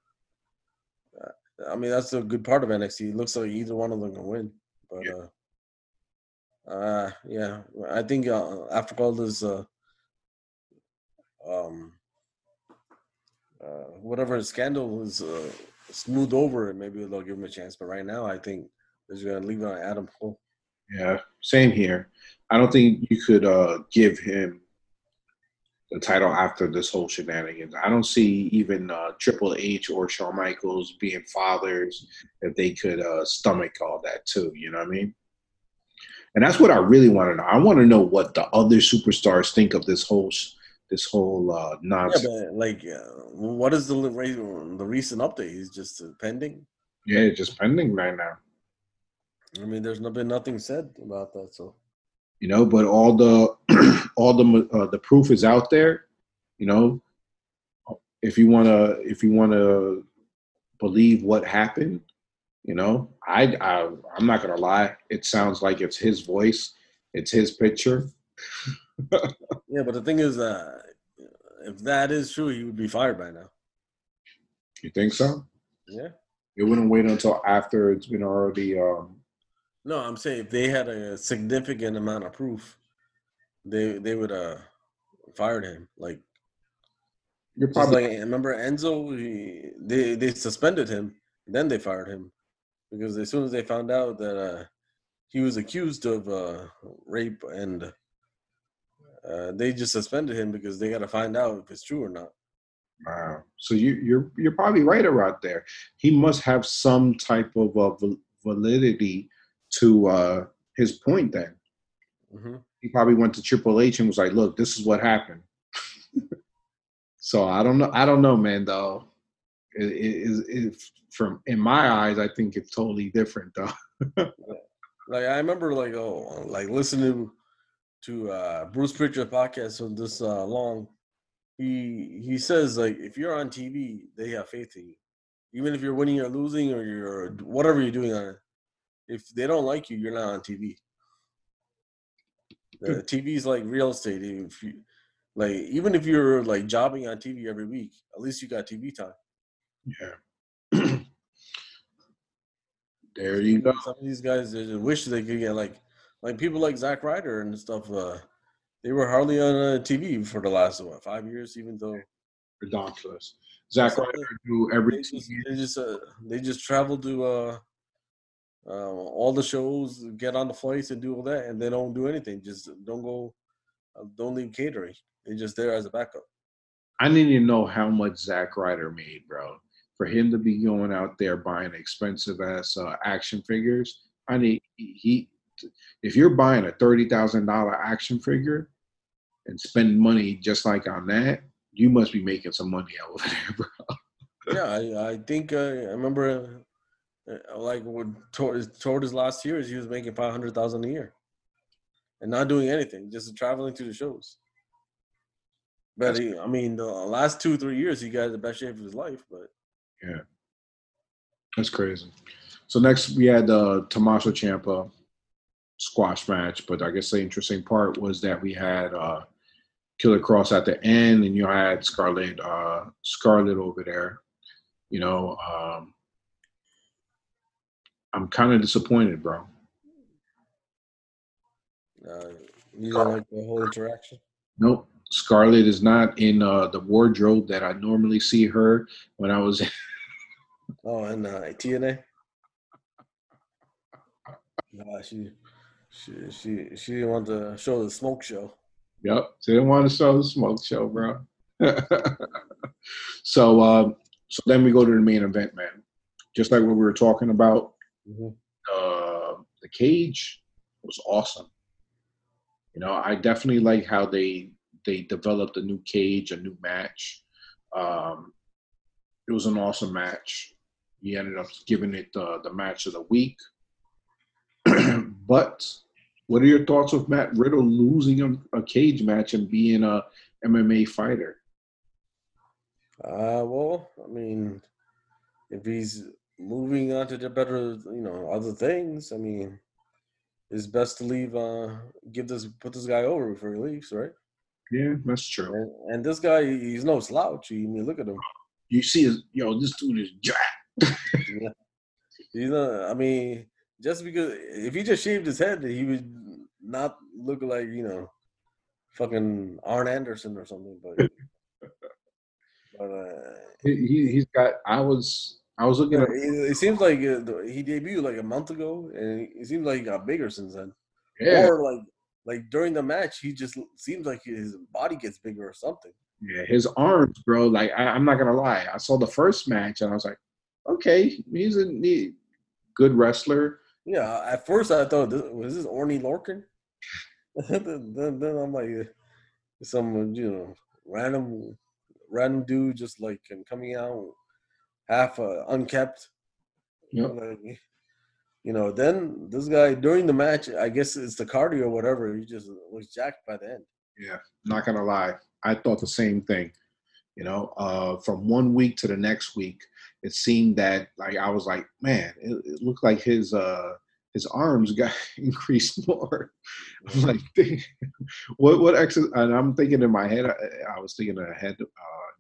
I mean that's a good part of N X T. It looks like either one of them can win, but yeah. Uh, uh, yeah, I think uh, after all this, uh, um, uh, whatever scandal is uh, smoothed over, and maybe they'll give him a chance. But right now, I think they're going to leave it on Adam Cole. Yeah, same here. I don't think you could uh, give him the title after this whole shenanigans. I don't see even uh, Triple H or Shawn Michaels being fathers that they could uh, stomach all that too, you know what I mean? And that's what I really want to know. I want to know what the other superstars think of this whole this whole uh, nonsense. Yeah, but, like, uh, what is the the recent update? Is just uh, pending? Yeah, just pending right now. I mean, there's not been nothing said about that, so. You know, but all the all the uh, the proof is out there. You know, if you wanna if you wanna believe what happened, you know, I, I I'm not gonna lie. It sounds like it's his voice, it's his picture. Yeah, but the thing is, uh, if that is true, he would be fired by now. You think so? Yeah. It wouldn't wait until after it's been already. Um, No, I'm saying if they had a significant amount of proof, they they would uh fired him. Like you're probably like, remember Enzo. He, they they suspended him, then they fired him because as soon as they found out that uh, he was accused of uh, rape, and uh, they just suspended him because they got to find out if it's true or not. Wow. So you you're you're probably right about there. He must have some type of uh, validity to uh, his point then. Mm-hmm. He probably went to Triple H and was like, look, this is what happened. So I don't know. I don't know, man, though. It, it, it, from in my eyes, I think it's totally different, though. Like, I remember, like, oh, like listening to uh, Bruce Pritchard's podcast on this uh, long. He, he says, like, if you're on T V, they have faith in you. Even if you're winning or losing or you're whatever you're doing on it. If they don't like you, you're not on T V. The T V's like real estate. If you, like, even if you're like jobbing on T V every week, at least you got T V time. Yeah. There you go. Some of these guys they just wish they could get like, like people like Zack Ryder and stuff. Uh, they were hardly on uh, T V for the last what, five years, even though. Ridiculous. Zack Ryder do every. They just they just, uh, they just travel to. Uh, Uh, all the shows, get on the flights and do all that, and they don't do anything. Just don't go Don't leave catering. It's just there as a backup. I need to know how much Zack Ryder made, bro. For him to be going out there buying expensive ass uh, action figures, I need he. If you're buying a thirty thousand dollar action figure and spend money just like on that, you must be making some money over there, bro. Yeah, I, I think uh, I remember uh, like when toward his last years, he was making five hundred thousand a year and not doing anything, just traveling to the shows. But he, I mean, the last two three years, he got the best shape of his life, but. Yeah, that's crazy. So next we had uh, Tommaso Ciampa squash match, but I guess the interesting part was that we had uh, Killer Cross at the end, and you had Scarlett, uh, Scarlett over there. You know, um, I'm kind of disappointed, bro. Uh, you don't like the whole interaction? Nope. Scarlett is not in uh, the wardrobe that I normally see her when I was. Oh, and uh, T N A. Nah, she, she, she, she didn't want to show the smoke show. Yep, she didn't want to show the smoke show, bro. so, uh, so then we go to the main event, man. Just like what we were talking about, mm-hmm. uh, the cage was awesome. You know, I definitely like how they. They developed a new cage, a new match. Um, it was an awesome match. He ended up giving it the, the match of the week. But what are your thoughts of Matt Riddle losing a, a cage match and being a M M A fighter? Uh, well, I mean, if he's moving on to the better, you know, other things, I mean, it's best to leave. Uh, give this, put this guy over before he leaves, right? Yeah, that's true. And, and this guy, he's no slouch. I mean, look at him. You see his, yo, this dude is jacked. Yeah. You know, I mean, just because if he just shaved his head, he would not look like, you know, fucking Arn Anderson or something. But, but uh, he, he's got, I was, I was looking at it, it seems like he debuted like a month ago, and it seems like he got bigger since then. Yeah. Or like, Like, during the match, he just seems like his body gets bigger or something. Yeah, his arms, bro. Like, I, I'm not going to lie. I saw the first match, and I was like, okay, he's a he, good wrestler. Yeah, at first I thought, was this Orny Lorcan? then, then, then I'm like, some, you know, random random dude just, like, coming out half uh, unkept. Yep. Like, you know, then this guy during the match, I guess it's the cardio or whatever. He just was jacked by the end. Yeah, not gonna lie, I thought the same thing. You know, uh, from one week to the next week, it seemed that like I was like, man, it, it looked like his uh, his arms got increased more. I'm like, dang, what what exercise? And I'm thinking in my head, I, I was thinking ahead. Uh,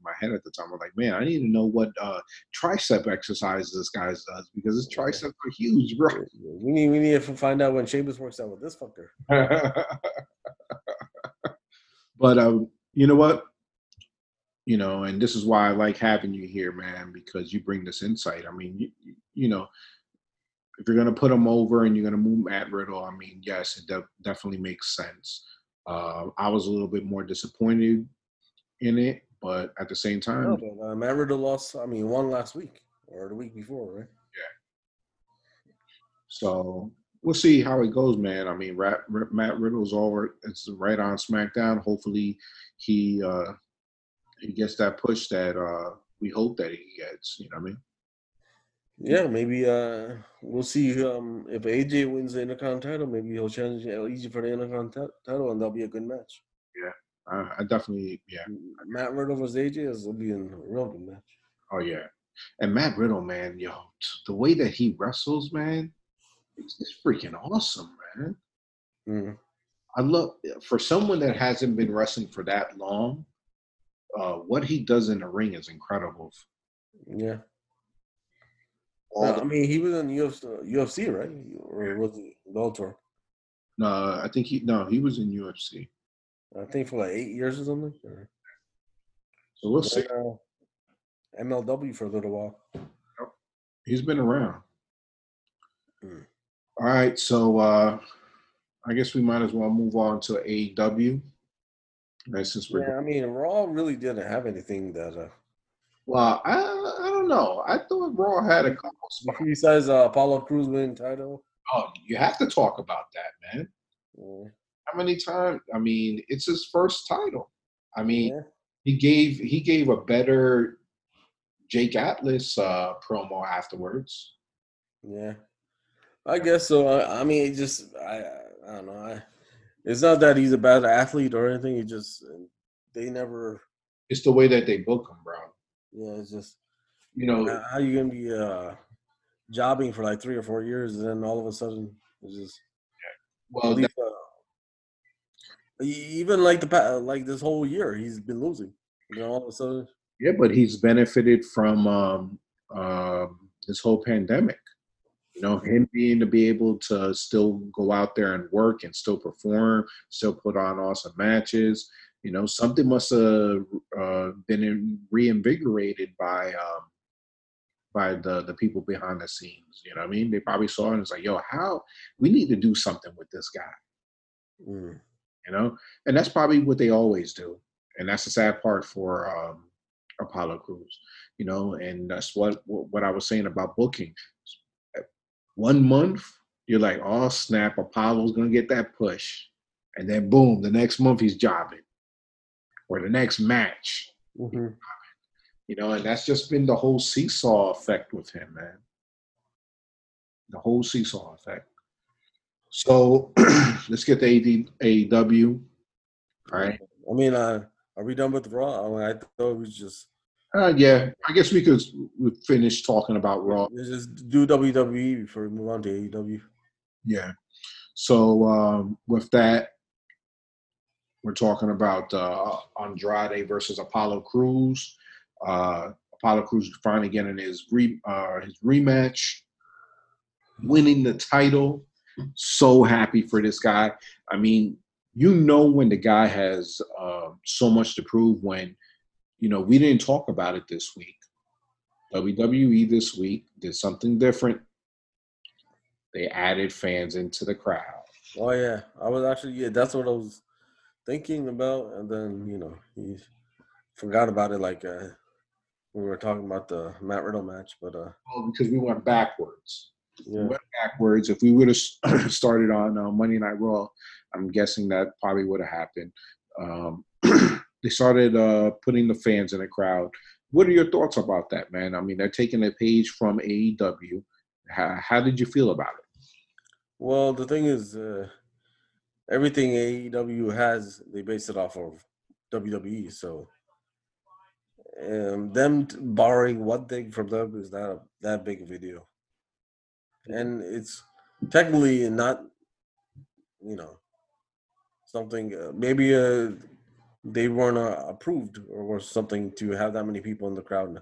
my head at the time. I'm like, man, I need to know what uh, tricep exercises this guy does because his triceps are huge, bro. We need we need to find out when Sheamus works out with this fucker. But um, you know what? You know, and this is why I like having you here, man, because you bring this insight. I mean, you, you know, if you're going to put him over and you're going to move Matt Riddle, I mean, yes, it de- definitely makes sense. Uh, I was a little bit more disappointed in it. But at the same time, no, but, uh, Matt Riddle lost. I mean, won last week or the week before, right? Yeah. So we'll see how it goes, man. I mean, Rat, Rat, Matt Riddle's over. It's right on SmackDown. Hopefully, he uh, he gets that push that uh, we hope that he gets. You know what I mean? Yeah, maybe uh, we'll see um, if A J wins the Intercontinental. Maybe he'll challenge A J for the Intercontinental, and that'll be a good match. Yeah. I definitely, yeah. Matt Riddle versus A J is going to be in a real good match. Oh, yeah. And Matt Riddle, man, yo, the way that he wrestles, man, it's, it's freaking awesome, man. Mm. I love, for someone that hasn't been wrestling for that long, uh, what he does in the ring is incredible. Yeah. No, the- I mean, he was in U F C, right? Or yeah. Was he Bellator? No, I think he, no, he was in U F C. I think for like eight years or something. Or so we'll see. Uh, M L W for a little while. Yep. He's been around. Mm. All right, so uh, I guess we might as well move on to A E W. Right, since we're yeah, I mean, Raw really didn't have anything that. Uh, well, I I don't know. I thought Raw had a couple spots. Besides uh, Apollo Crews winning title. Oh, you have to talk about that, man. Yeah. How many times? I mean, it's his first title. I mean, yeah. he gave he gave a better Jake Atlas uh, promo afterwards. Yeah, I guess so. I, I mean, it just I I don't know. I, it's not that he's a bad athlete or anything. He just they never. It's the way that they book him, bro. Yeah, it's just you know how you gonna be uh, jobbing for like three or four years and then all of a sudden it's just yeah. well. That- Even like the like this whole year, he's been losing. You know, all of a sudden. Yeah, but he's benefited from um, uh, this whole pandemic. You know, him being to be able to still go out there and work and still perform, still put on awesome matches. You know, something must have uh, been in, reinvigorated by um, by the the people behind the scenes. You know what I mean? They probably saw it and was like, "Yo, how we need to do something with this guy." Mm. You know, and that's probably what they always do. And that's the sad part for um, Apollo Crews, you know, and that's what what I was saying about booking. One month, you're like, oh, snap, Apollo's going to get that push. And then, boom, the next month he's jobbing. Or the next match. Mm-hmm. You know, and that's just been the whole seesaw effect with him, man. The whole seesaw effect. So let's get to A E W. All right. I mean, uh, are we done with Raw? I, mean, I thought it was just. Uh, yeah, I guess we could finish talking about Raw. Let's just do W W E before we move on to A E W. Yeah. So um, with that, we're talking about uh, Andrade versus Apollo Crews. Uh, Apollo Crews finally getting his re uh, his rematch, winning the title. So happy for this guy. I mean, you know when the guy has uh, so much to prove when, you know, we didn't talk about it this week. W W E this week did something different. They added fans into the crowd. Oh, yeah. I was actually, yeah, that's what I was thinking about. And then, you know, he forgot about it like uh, we were talking about the Matt Riddle match. But uh, oh, because we went backwards. Yeah. We went backwards. If we would have started on uh, Monday Night Raw, I'm guessing that probably would have happened. Um, they started uh, putting the fans in the crowd. What are your thoughts about that, man? I mean, they're taking a page from A E W. How, how did you feel about it? Well, the thing is, uh, everything A E W has, they base it off of W W E. So um, them t- borrowing one thing from them is not a, that big of a deal. And it's technically not, you know, something uh, maybe uh, they weren't uh, approved or was something to have that many people in the crowd now.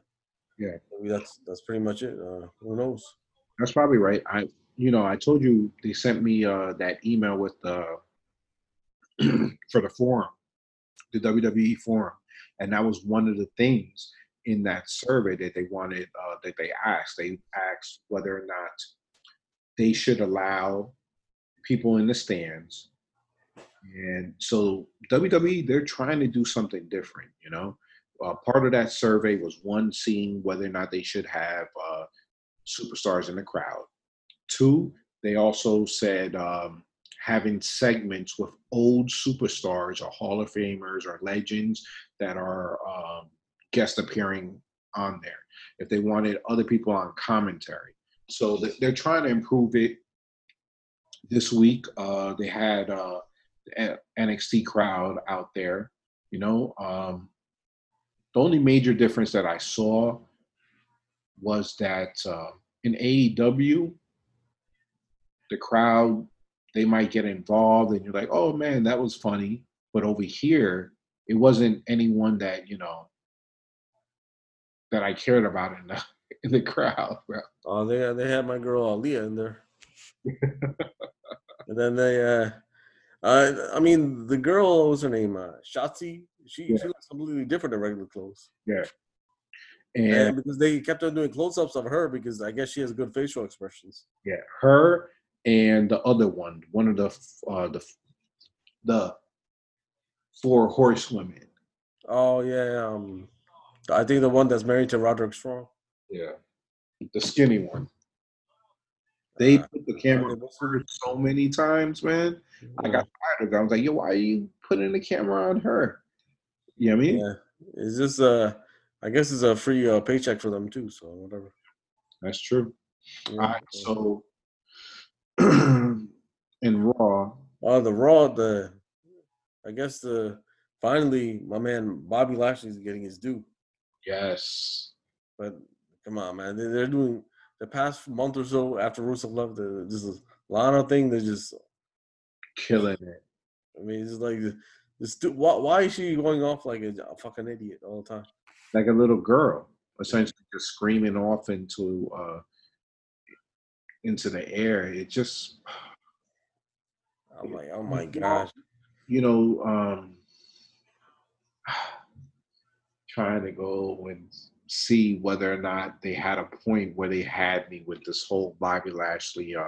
Yeah. Maybe that's that's pretty much it. Uh, who knows? That's probably right. I, you know, I told you they sent me uh, that email with the for the forum, the W W E forum. And that was one of the things in that survey that they wanted, uh, that they asked. They asked whether or not they should allow people in the stands. And so W W E, they're trying to do something different, you know. Uh, part of that survey was, one, seeing whether or not they should have uh, superstars in the crowd. Two, they also said um, having segments with old superstars or Hall of Famers or legends that are um, guest appearing on there. If they wanted other people on commentary. So they're trying to improve it. This week, uh, they had uh, the N X T crowd out there. You know, um, the only major difference that I saw was that uh, in A E W, the crowd, they might get involved and you're like, oh man, that was funny. But over here, it wasn't anyone that, you know, that I cared about enough. In the crowd, bro. Oh, they they had my girl Aaliyah in there, and then they, uh, I I mean the girl, what was her name? Uh, Shotzi. She yeah. she looks completely different than regular clothes. Yeah, and, and because they kept on doing close-ups of her because I guess she has good facial expressions. Yeah, her and the other one, one of the uh, the the four horsewomen. Oh, yeah. Um, I think the one that's married to Roderick Strong. Yeah. The skinny one. They uh, put the camera on her so many times, man. Mm-hmm. I got tired of it. I was like, yo, why are you putting the camera on her? You know what I mean? Yeah. It's just, uh, I guess it's a free uh, paycheck for them, too, so whatever. That's true. Yeah. All right, so in Raw. Oh, the Raw, the, I guess the, finally, my man Bobby Lashley's getting his due. Yes. But come on, man. They're doing, the past month or so after Rusev left, the, this Lana thing, they're just killing it. I mean, it's just like, this dude, why, why is she going off like a, a fucking idiot all the time? Like a little girl, essentially just screaming off into uh, into the air. It just, I'm like, oh my gosh. You know, um, trying to go and see whether or not they had a point where they had me with this whole Bobby Lashley uh,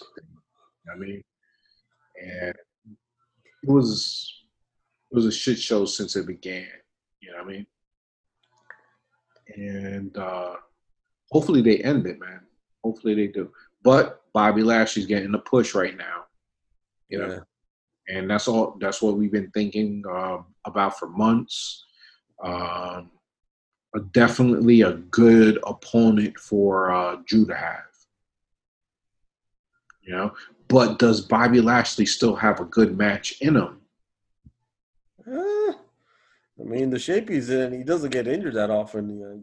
thing. You know what I mean? And it was it was a shit show since it began. You know what I mean? And uh, hopefully they end it, man. Hopefully they do. But Bobby Lashley's getting a push right now. You know, yeah. And that's all. That's what we've been thinking uh, about for months. Um, a, definitely a good opponent for uh, Drew to have. You know, but does Bobby Lashley still have a good match in him? Uh, I mean, the shape he's in, he doesn't get injured that often. You know?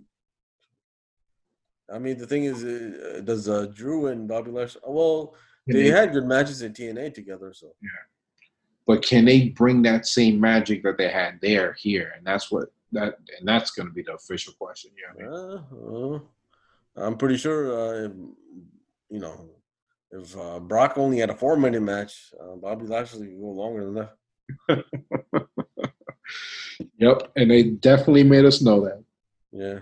I mean, the thing is, uh, does uh, Drew and Bobby Lashley? Well. They had good matches in T N A together, so yeah. But can they bring that same magic that they had there here? And that's what that and that's going to be the official question. You know what I mean? uh, uh, I'm pretty sure. Uh, if, you know, if uh, Brock only had a four-minute match, uh, Bobby Lashley could go longer than that. Yep, and they definitely made us know that. Yeah.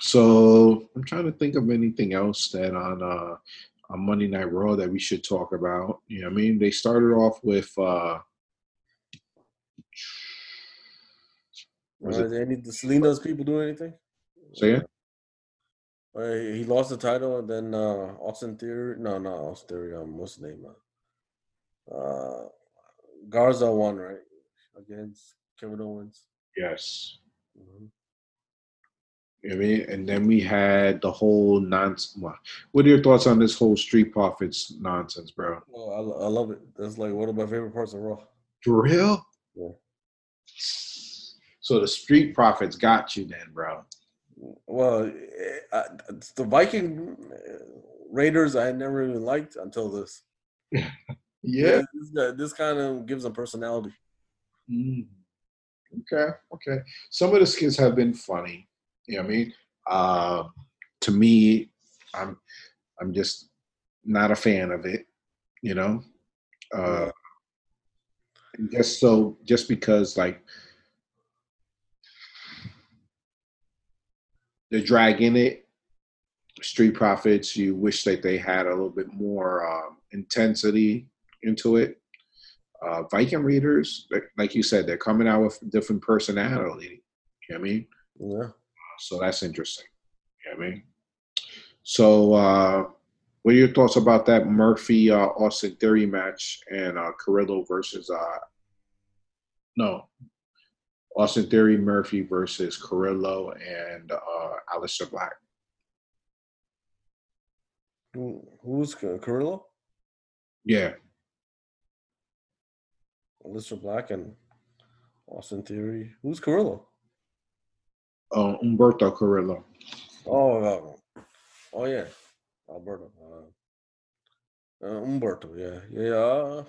So I'm trying to think of anything else that on. Uh, on Monday Night Raw that we should talk about. You know what I mean? They started off with uh was uh, it any the Selena's people doing anything? So yeah. Uh, he lost the title and then uh Austin Theory no no Austin Theory um what's the name uh, uh Garza won, right? Against Kevin Owens. Yes. Mm-hmm. You know what I mean? And then we had the whole nonsense. What are your thoughts on this whole Street Profits nonsense, bro? Oh, I, I love it. That's like one of my favorite parts of Raw. For real? Yeah. So the Street Profits got you then, bro. Well, I, it's the Viking Raiders I never even liked until this. Yeah. Yeah, this, this kind of gives them personality. Mm. Okay, okay. Some of the skits have been funny. You know what I mean? Uh, to me, I'm I'm just not a fan of it, you know? Uh, just so, just because, like, they're dragging it. Street Profits, you wish that they had a little bit more um, intensity into it. Uh, Viking Raiders, like, like you said, they're coming out with different personality. You know what I mean? Yeah. So that's interesting. You know what I mean? So uh, what are your thoughts about that Murphy uh, Austin Theory match and uh, Carrillo versus uh, no Austin Theory Murphy versus Carrillo and uh, Aleister Black? Who, who's Carrillo? Yeah, Aleister Black and Austin Theory. Who's Carrillo? Uh, Umberto Carrillo. Oh, uh, oh yeah, Alberto. Uh, uh, Umberto, yeah, yeah. Uh,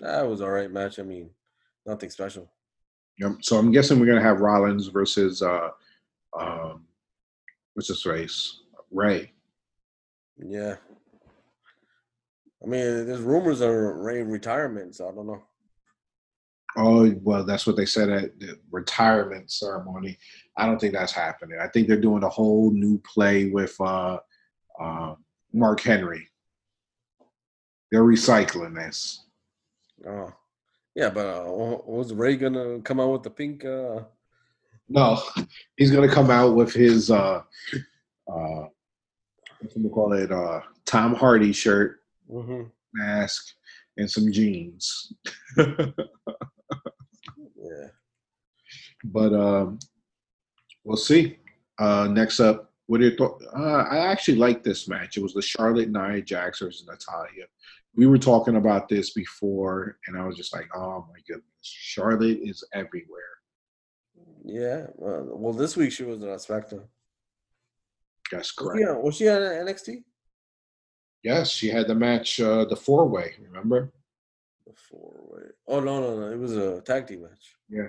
that was all right match. I mean, nothing special. Yep. So I'm guessing we're gonna have Rollins versus uh, um, what's this race? Ray. Yeah. I mean, there's rumors of Ray retirement, so I don't know. Oh, well, that's what they said at the retirement ceremony. I don't think that's happening. I think they're doing a whole new play with uh, uh, Mark Henry. They're recycling this. Oh. Yeah, but uh, was Ray gonna come out with the pink? Uh... No, he's gonna come out with his uh, uh, what do we call it? Uh, Tom Hardy shirt, mm-hmm. mask, and some jeans. Yeah, but um, we'll see. Uh, next up, what are your thoughts? Uh, I actually like this match. It was the Charlotte Nia Jax versus Natalya. We were talking about this before, and I was just like, oh, my goodness. Charlotte is everywhere. Yeah. Uh, well, this week she was on SmackDown. That's correct. Yeah. Was she on N X T? Yes. She had the match, uh, the four-way, remember? The four-way. Oh, no, no, no. It was a tag team match. Yeah.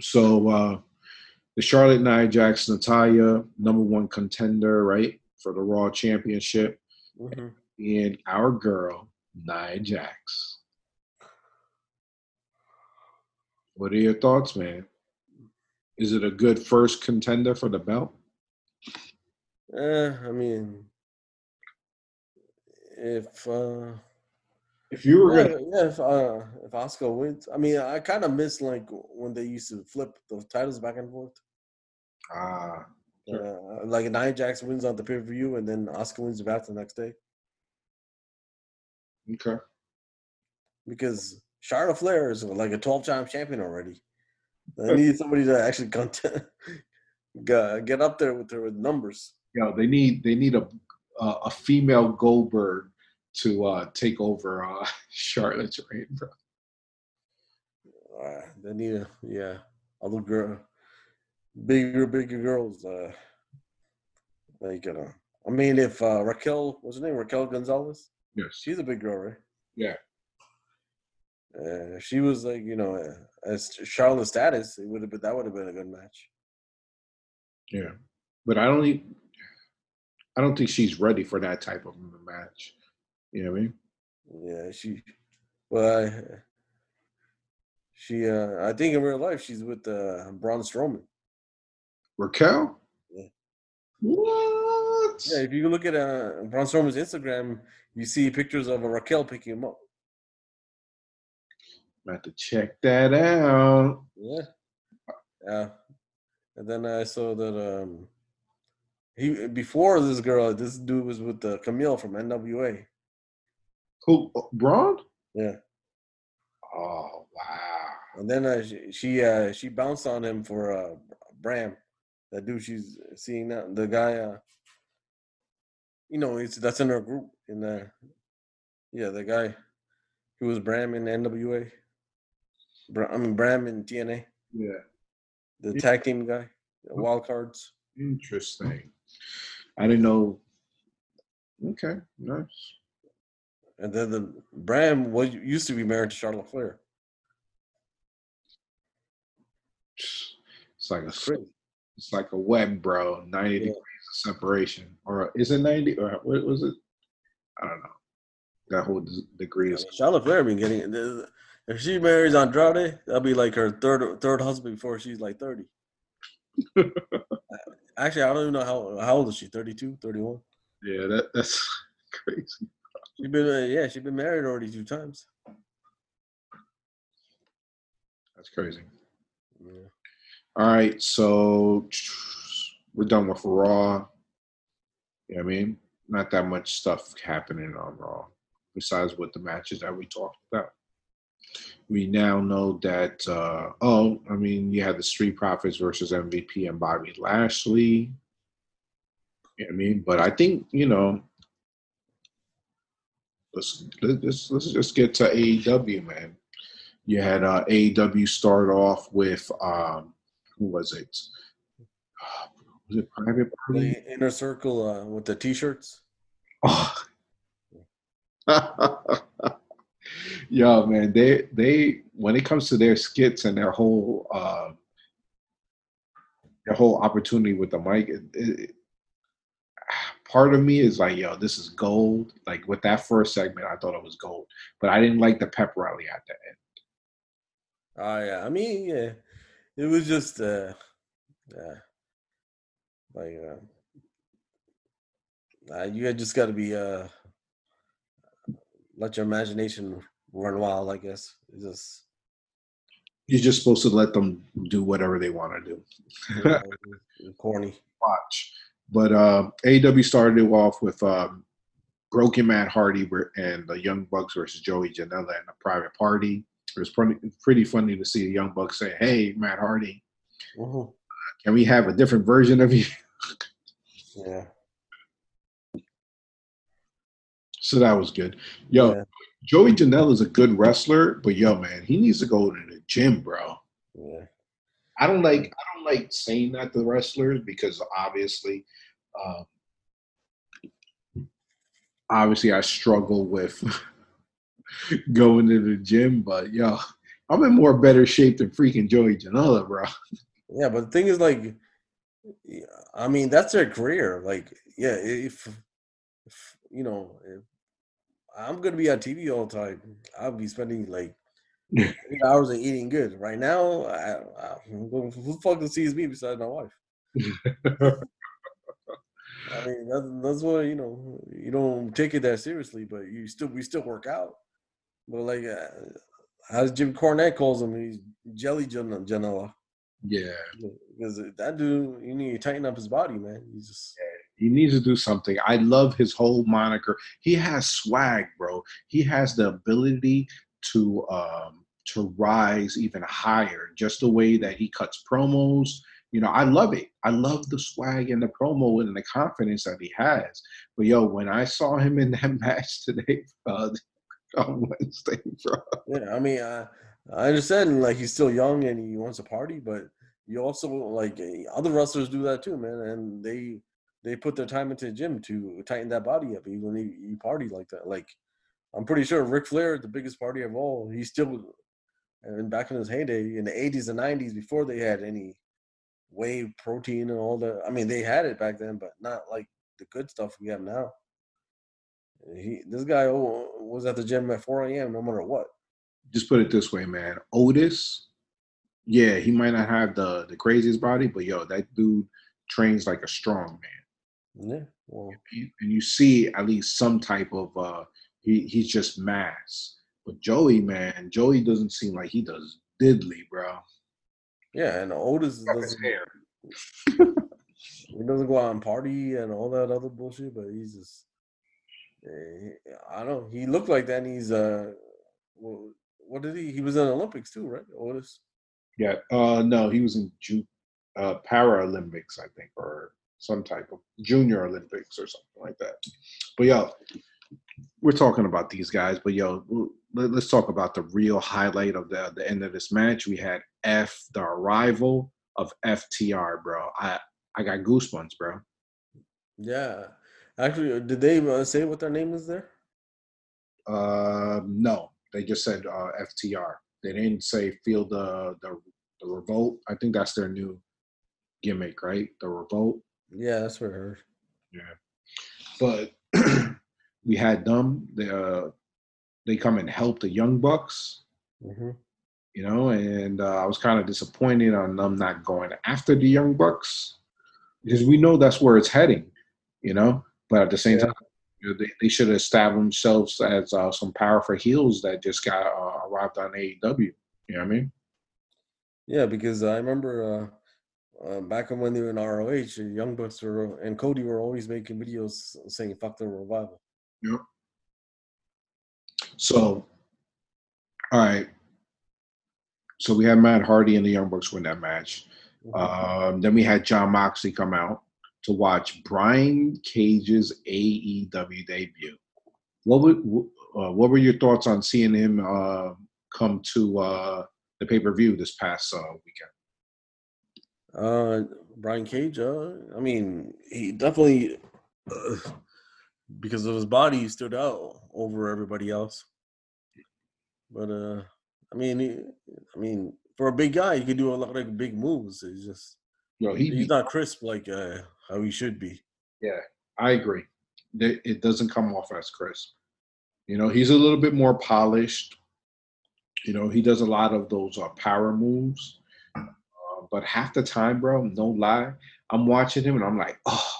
So uh, the Charlotte Nia Jax, Natalya, number one contender, right, for the Raw Championship. Mm-hmm. And our girl, Nia Jax. What are your thoughts, man? Is it a good first contender for the belt? Uh, I mean, if uh, if you were yeah, gonna, yeah, if uh, if Asuka wins, I mean, I kind of miss like when they used to flip the titles back and forth. Ah, sure. uh, like Nia Jax wins on the pay per view, and then Asuka wins the battle the next day. Okay. Because Charlotte Flair is like a twelve-time champion already. They need somebody to actually contend, get up there with their numbers. Yeah, they need they need a uh, a female Goldberg to uh, take over uh, Charlotte's reign, bro. Uh, they need a yeah, other girl, bigger bigger girls. Uh, like uh, I mean, if uh, Raquel, what's her name, Raquel Gonzalez. Yes. She's a big girl, right? Yeah. Uh, she was like, you know, uh, as Charlotte's status, it would have been that would have been a good match. Yeah, but I don't, even, I don't think she's ready for that type of a match. You know what I mean? Yeah, she. Well, I, she. Uh, I think in real life she's with uh, Braun Strowman. Raquel. Yeah. What? Yeah, if you look at uh, Braun Strowman's Instagram. You see pictures of a Raquel picking him up. I'm about to check that out. Yeah. Yeah. And then I saw that um, he before this girl, this dude was with uh, Camille from N W A. Who? Braun? Yeah. Oh, wow. And then uh, she she, uh, she bounced on him for uh, Bram. That dude she's seeing now, the guy. Uh, You know, it's that's in our group. In the, yeah, the guy who was Bram in N W A. Bra, I mean, Bram in T N A. Yeah. The tag team guy. Wild cards. Interesting. I didn't know. Okay, nice. And then the Bram was used to be married to Charlotte Flair. It's like a thrill. It's like a web, bro. ninety yeah. degrees of separation. Or is it ninety? Or what was it? I don't know. That whole degree is. Charlotte Flair been getting it. If she marries Andrade, that'll be like her third third husband before she's like thirty. Actually, I don't even know how how old is she? thirty-two, thirty-one? Yeah, that that's crazy. She been uh, yeah, she's been married already two times. That's crazy. Yeah. All right, so we're done with Raw. You know what I mean? Not that much stuff happening on Raw, besides with the matches that we talked about. We now know that, uh, oh, I mean, you had the Street Profits versus M V P and Bobby Lashley. You know what I mean? But I think, you know, let's, let's, let's just get to A E W, man. You had uh, A E W start off with... Um, Who was it? Was it Private Party? The Inner Circle uh, with the T-shirts. Oh. Yo, man, they they when it comes to their skits and their whole uh, their whole opportunity with the mic, it, it, part of me is like, yo, this is gold. Like with that first segment, I thought it was gold, but I didn't like the pep rally at the end. Oh uh, yeah, I mean yeah. It was just, uh, yeah, like, uh, uh, you just got to be, uh, let your imagination run wild, I guess. It's just You're just supposed to let them do whatever they want to do. Yeah, corny. Watch. But uh, A E W started it off with um, Broken Matt Hardy and the Young Bucks versus Joey Janela in a private party. It was pretty, pretty funny to see the Young Bucks say, "Hey, Matt Hardy, mm-hmm. can we have a different version of you?" Yeah. So that was good. Yo, yeah. Joey Janela is a good wrestler, but yo, man, he needs to go to the gym, bro. Yeah. I don't like I don't like saying that to wrestlers because obviously, um, obviously I struggle with going to the gym. But yo, I'm in more better shape than freaking Joey Janela, bro. Yeah, but the thing is, like, I mean, that's their career. Like, yeah, if, if you know, if I'm gonna be on T V all the time, I'll be spending like. Hours of eating good. Right now, I, I, who fucking sees me besides my wife? I mean, that's, that's what, you know, you don't take it that seriously, but you still, we still work out. But like, uh, as Jim Cornette calls him, he's Jelly Janela. Yeah. Because that dude, you need to tighten up his body, man. He's just... Yeah. He needs to do something. I love his whole moniker. He has swag, bro. He has the ability to um, to rise even higher, just the way that he cuts promos. You know, I love it. I love the swag and the promo and the confidence that he has. But, yo, when I saw him in that match today, uh, on Wednesday, bro. Yeah, I mean, I, I understand, like, he's still young and he wants to party, but you also, like, other wrestlers do that too, man, and they they put their time into the gym to tighten that body up, even if you party like that. Like, I'm pretty sure Ric Flair, the biggest party of all, he still, and back in his heyday, in the eighties and nineties, before they had any whey protein and all that. I mean, they had it back then, but not like the good stuff we have now. He, this guy was at the gym at four a.m. no matter what. Just put it this way, man. Otis, yeah, he might not have the, the craziest body, but, yo, that dude trains like a strong man. Yeah. Well, and you see at least some type of uh, – He he's just mass. But Joey, man, Joey doesn't seem like he does diddly, bro. Yeah, and Otis doesn't care. He doesn't go out and party and all that other bullshit, but he's just I don't he looked like that and he's uh well, what did he he was in the Olympics too, right? Otis. Yeah, uh no, he was in ju- uh Paralympics, I think, or some type of junior Olympics or something like that. But yo, we're talking about these guys, but yo, let's talk about the real highlight of the, the end of this match. We had F, the arrival of F T R, bro. I, I got goosebumps, bro. Yeah. Actually, did they say what their name is there? Uh, no. They just said uh, F T R. They didn't say feel the, the the revolt. I think that's their new gimmick, right? The revolt. Yeah, that's what I heard. Yeah. But... We had them. They, uh, they come and help the Young Bucks, mm-hmm. you know, and uh, I was kind of disappointed on them not going after the Young Bucks because we know that's where it's heading, you know. But at the same yeah. time, you know, they, they should have established themselves as uh, some powerful heels that just got uh, arrived on A E W. You know what I mean? Yeah, because I remember uh, uh, back when they were in R O H, the Young Bucks were, and Cody were always making videos saying "fuck the revival." Yep. So, all right. So we had Matt Hardy and the Young Bucks win that match. Um, then we had Jon Moxley come out to watch Brian Cage's A E W debut. What would uh, what were your thoughts on seeing him uh, come to uh, the pay per view this past uh, weekend? Uh, Brian Cage. Uh, I mean, he definitely. Uh, Because of his body, he stood out over everybody else. But uh, I mean, he, I mean, for a big guy, he could do a lot of big moves. He's just, no, he he's be- not crisp like uh, how he should be. Yeah, I agree. It doesn't come off as crisp. You know, he's a little bit more polished. You know, he does a lot of those uh, power moves. Uh, but half the time, bro, no lie, I'm watching him and I'm like, oh.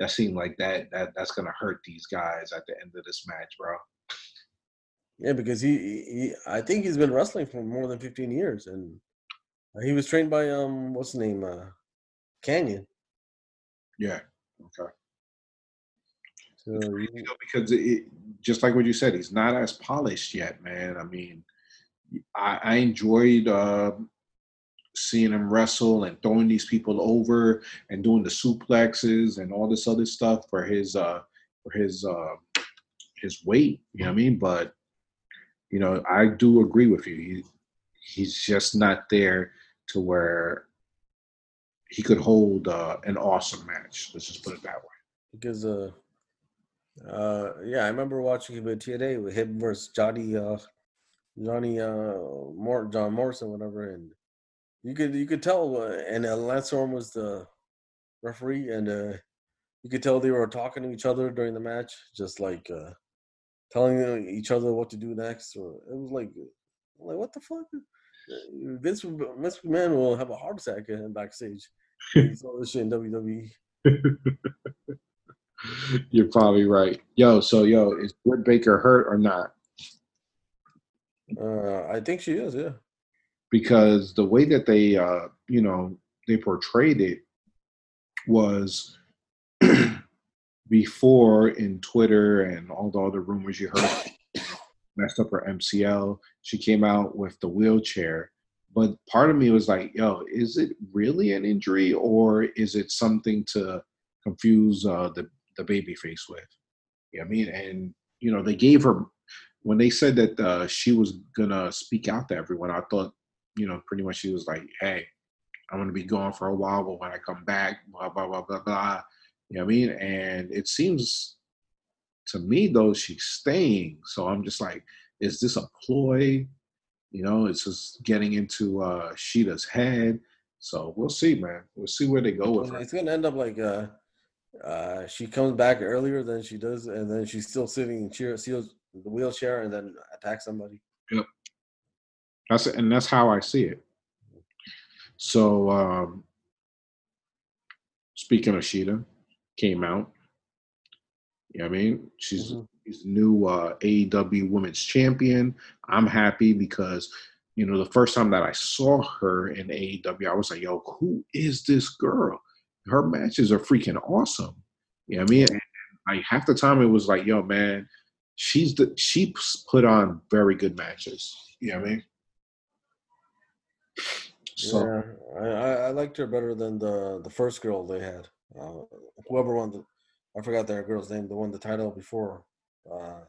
That seemed like that that that's gonna hurt these guys at the end of this match, bro. Yeah, because he, he I think he's been wrestling for more than fifteen years, and he was trained by um, what's his name, uh, Canyon. Yeah. Okay. So, you know, because it, just like what you said, he's not as polished yet, man. I mean, I, I enjoyed uh, seeing him wrestle and throwing these people over and doing the suplexes and all this other stuff for his uh, for his uh, his weight. You know what I mean? But you know, I do agree with you. He, he's just not there to where he could hold uh, an awesome match. Let's just put it that way. Because, uh, uh, yeah, I remember watching him at T N A with him versus Johnny, uh, Johnny, uh, Mort, John Morrison, whatever, and you could you could tell. Uh, and uh, Lance Storm was the referee, and uh, you could tell they were talking to each other during the match, just like uh, telling each other what to do next. Or it was like, like what the fuck? Vince McMahon will have a heart attack in backstage. He's all this shit in W W E. You're probably right. Yo, so yo, is Britt Baker hurt or not? Uh, I think she is, yeah. Because the way that they, uh, you know, they portrayed it was before in Twitter and all the other rumors you heard. Messed up her M C L. She came out with the wheelchair. But part of me was like, yo, is it really an injury or is it something to confuse uh, the, the baby face with? You know what I mean? And, you know, they gave her – when they said that uh, she was going to speak out to everyone, I thought, you know, pretty much she was like, hey, I'm going to be gone for a while, but when I come back, blah, blah, blah, blah, blah. You know what I mean? And it seems – to me, though, she's staying. So I'm just like, is this a ploy? You know, it's just getting into uh, Sheeta's head. So we'll see, man. We'll see where they go with her. It's going to end up like uh, uh, she comes back earlier than she does, and then she's still sitting in cheer, the wheelchair and then attacks somebody. Yep. That's it, and that's how I see it. So um, speaking of Sheeta, came out. You know what I mean? She's, mm-hmm. she's new uh, A E W Women's Champion. I'm happy because, you know, the first time that I saw her in A E W, I was like, yo, who is this girl? Her matches are freaking awesome. You know what I mean? And, like, half the time it was like, yo, man, she's the, she put on very good matches. You know what I mean? So, yeah, I, I liked her better than the, the first girl they had. Uh, whoever won the... I forgot that girl's name, the one, the title before uh,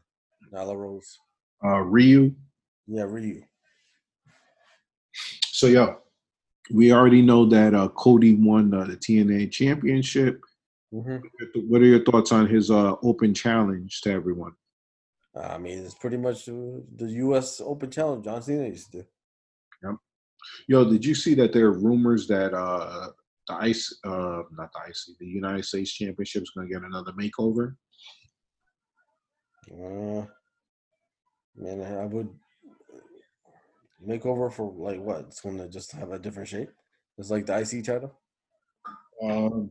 Nyla Rose. Uh, Ryu? Yeah, Ryu. So, yo, we already know that uh, Cody won uh, the T N A championship. Mm-hmm. What are your thoughts on his uh, open challenge to everyone? I mean, it's pretty much the U S Open Challenge John Cena used to do. Yep. Yo, did you see that there are rumors that uh, – The ice, uh, not the I C, the United States Championship is going to get another makeover? Uh, man, I would makeover for like what? It's going to just have a different shape? It's like the I C title? Um,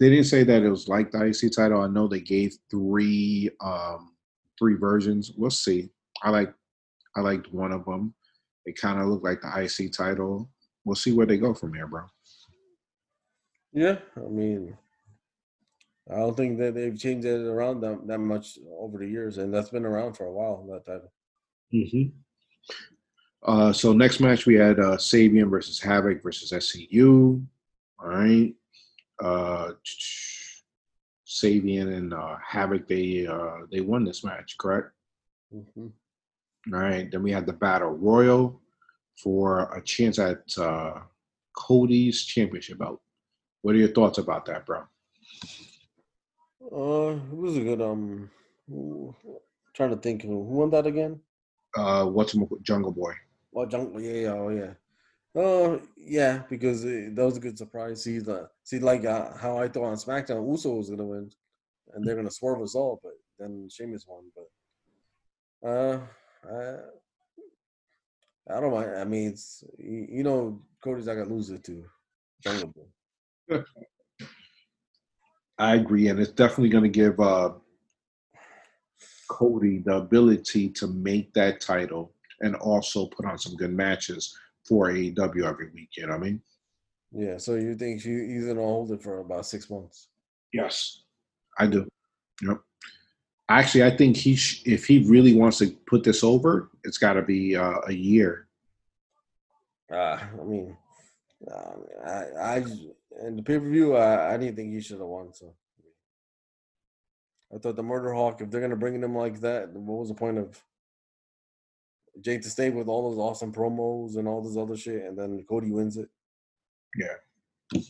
they didn't say that it was like the I C title. I know they gave three, um, three versions. We'll see. I like, I liked one of them. It kind of looked like the I C title. We'll see where they go from there, bro. Yeah, I mean, I don't think that they've changed it around that, that much over the years, and that's been around for a while, that title. Mm-hmm. Uh, so next match we had uh, Sabian versus Havoc versus S C U. All right. Uh, Sabian and uh, Havoc, they uh, they won this match, correct? Mm-hmm. All right. Then we had the Battle Royal for a chance at uh, Cody's championship belt. What are your thoughts about that, bro? Uh, it was a good um. I'm trying to think, who won that again? Uh, what's Jungle Boy? Oh, Jungle, yeah, oh yeah, oh yeah, because it, that was a good surprise. See the see like uh, how I thought on SmackDown, Uso was gonna win, and they're gonna swerve us all, but then Sheamus won. But uh, I I don't mind. I mean, it's you, you know, Cody's not gonna lose it to Jungle Boy. I agree, and it's definitely going to give uh, Cody the ability to make that title and also put on some good matches for A E W every week. You know what I mean? Yeah, so you think you, he's going to hold it for about six months? Yes, I do. Yep. Actually, I think he sh- if he really wants to put this over, it's got to be uh, a year. Uh, I mean, um, I, I in the pay-per-view, I, I didn't think he should have won. So I thought the Murder Hawk, if they're going to bring him like that, what was the point of Jake to stay with all those awesome promos and all this other shit, and then Cody wins it? Yeah. I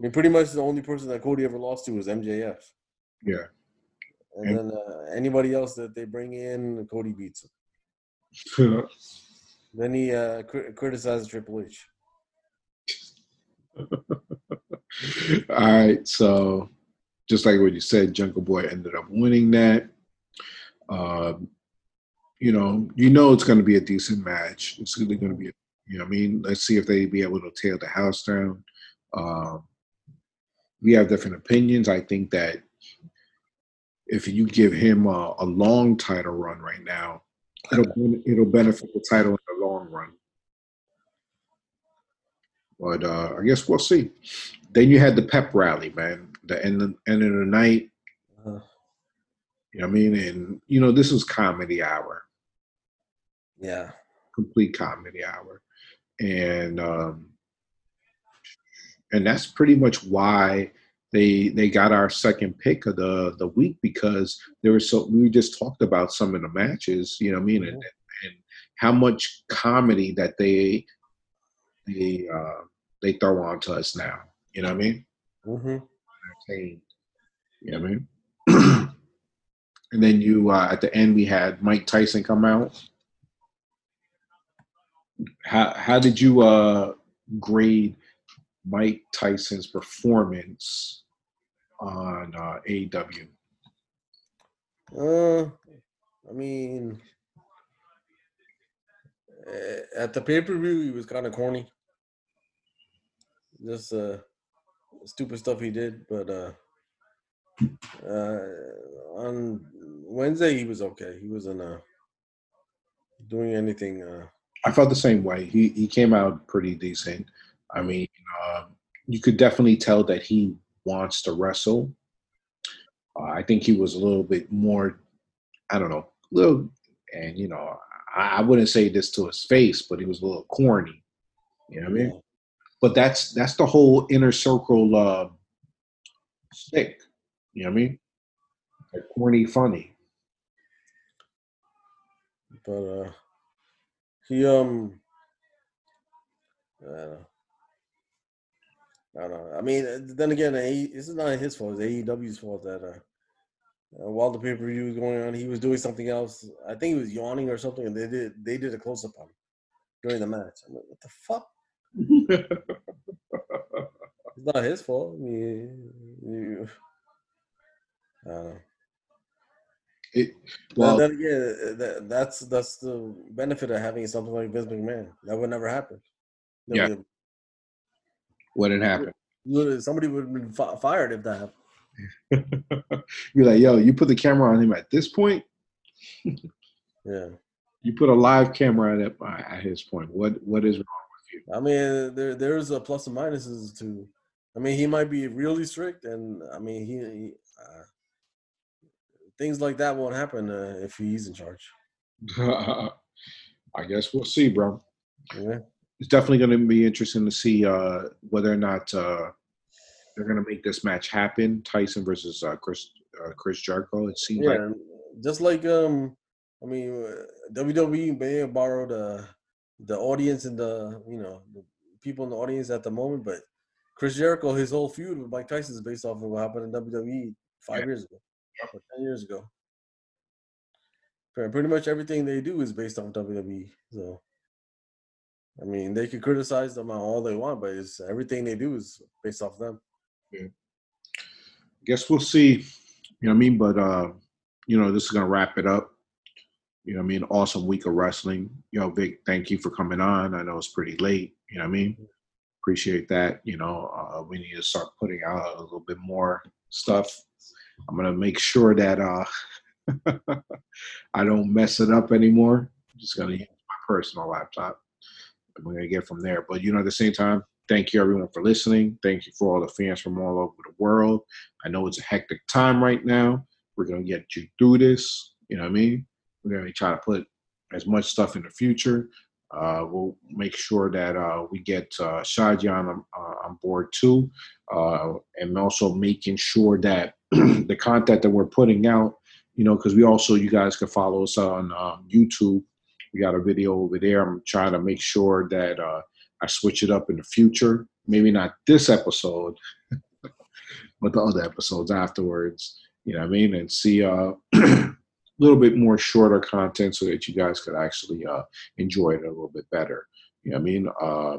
mean, pretty much the only person that Cody ever lost to was M J F. Yeah. And, and then uh, anybody else that they bring in, Cody beats him. Then he uh, cr- criticizes Triple H. All right, so just like what you said, Jungle Boy ended up winning that. Uh, you know, you know it's going to be a decent match. It's really going to be a You know what I mean? Let's see if they be able to tear the house down. Um, we have different opinions. I think that if you give him a, a long title run right now, it'll it'll benefit the title in the long run. But uh, I guess we'll see. Then you had the pep rally, man. The end of, end of the night. Uh-huh. You know what I mean? And, you know, this was comedy hour. Yeah. Complete comedy hour. And um, and that's pretty much why they they got our second pick of the, the week, because there was so we just talked about some of the matches, you know what I mean, and, and how much comedy that they they uh, they throw onto us now, you know what I mean? Mm-hmm. You know what I mean? And then you uh, at the end we had Mike Tyson come out. How how did you uh, grade Mike Tyson's performance on uh, A E W? Uh, I mean, at the pay-per-view, he was kind of corny. Just uh, stupid stuff he did, but uh, uh, on Wednesday, he was okay. He wasn't uh, doing anything... Uh, I felt the same way. He he came out pretty decent. I mean, uh, you could definitely tell that he wants to wrestle. Uh, I think he was a little bit more, I don't know, little, and you know, I, I wouldn't say this to his face, but he was a little corny. You know what I mean? But that's that's the whole inner circle uh, stick. You know what I mean? Like corny, funny. But. uh He, um, I don't know. I don't know. I mean, then again, this is not his fault. It's A E W's fault that uh, while the pay-per-view was going on, he was doing something else. I think he was yawning or something, and they did they did a close-up on him during the match. I'm like, what the fuck? It's not his fault. I mean, you, I don't know. It, well, then, then, yeah, that's that's the benefit of having something like Vince McMahon. That would never happen. That yeah, would, wouldn't happen. Somebody would have been f- fired if that happened. You're like, yo, you put the camera on him at this point. Yeah, you put a live camera at at his point. What what is wrong with you? I mean, there there's a plus and minuses to. I mean, he might be really strict, and I mean, he. he uh, Things like that won't happen uh, if he's in charge. I guess we'll see, bro. Yeah. It's definitely going to be interesting to see uh, whether or not uh, they're going to make this match happen. Tyson versus uh, Chris uh, Chris Jericho. It seems yeah, like just like um, I mean, W W E may have borrowed uh, the audience and the you know the people in the audience at the moment, but Chris Jericho, his whole feud with Mike Tyson is based off of what happened in W W E five yeah. years ago. Ten years ago, pretty much everything they do is based on W W E. So, I mean, they can criticize them all they want, but it's everything they do is based off them. Yeah. Guess we'll see. You know what I mean? But uh, you know, this is gonna wrap it up. You know what I mean? Awesome week of wrestling. Yo, Vic, thank you for coming on. I know it's pretty late. You know what I mean? Appreciate that. You know, uh, we need to start putting out a little bit more stuff. I'm gonna make sure that uh, I don't mess it up anymore. I'm just going to use my personal laptop. I'm going to get from there. But, you know, at the same time, thank you, everyone, for listening. Thank you for all the fans from all over the world. I know it's a hectic time right now. We're going to get you through this. You know what I mean? We're going to try to put as much stuff in the future. Uh, we'll make sure that uh, we get uh, Shadi on, uh, on board, too, uh, and also making sure that the content that we're putting out, you know, because we also, you guys can follow us on uh, YouTube. We got a video over there. I'm trying to make sure that uh, I switch it up in the future. Maybe not this episode, but the other episodes afterwards, you know what I mean, and see uh, a little bit more shorter content so that you guys could actually uh, enjoy it a little bit better. You know what I mean? Uh,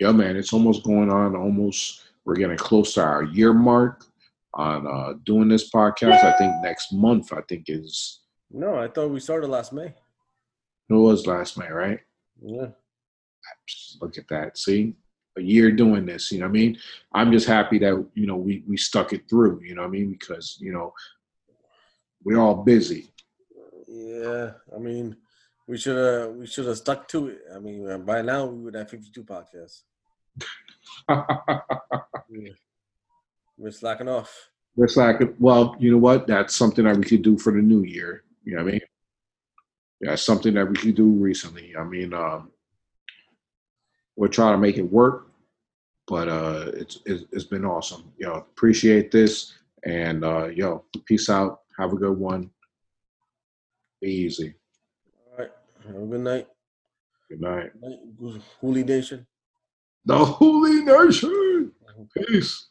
yeah, man, it's almost going on. Almost we're getting close to our year mark on uh, doing this podcast. I think next month, I think is. No, I thought we started last May. It was last May, right? Yeah. Look at that. See? A year doing this, you know what I mean? I'm just happy that, you know, we, we stuck it through, you know what I mean? Because, you know, we're all busy. Yeah. I mean, we should have we should have stuck to it. I mean, by now we would have fifty-two podcasts. Yeah. We're slacking off. We're slacking. Well, you know what? That's something that we could do for the new year. You know what I mean? That's something that we could do recently. I mean, um, we're trying to make it work, but uh, it's, it's it's been awesome. Yo, appreciate this, and uh, yo, peace out. Have a good one. Be easy. All right. Have a good night. Good night. Good night. Hooli Nation. The Hooli Nation. Peace.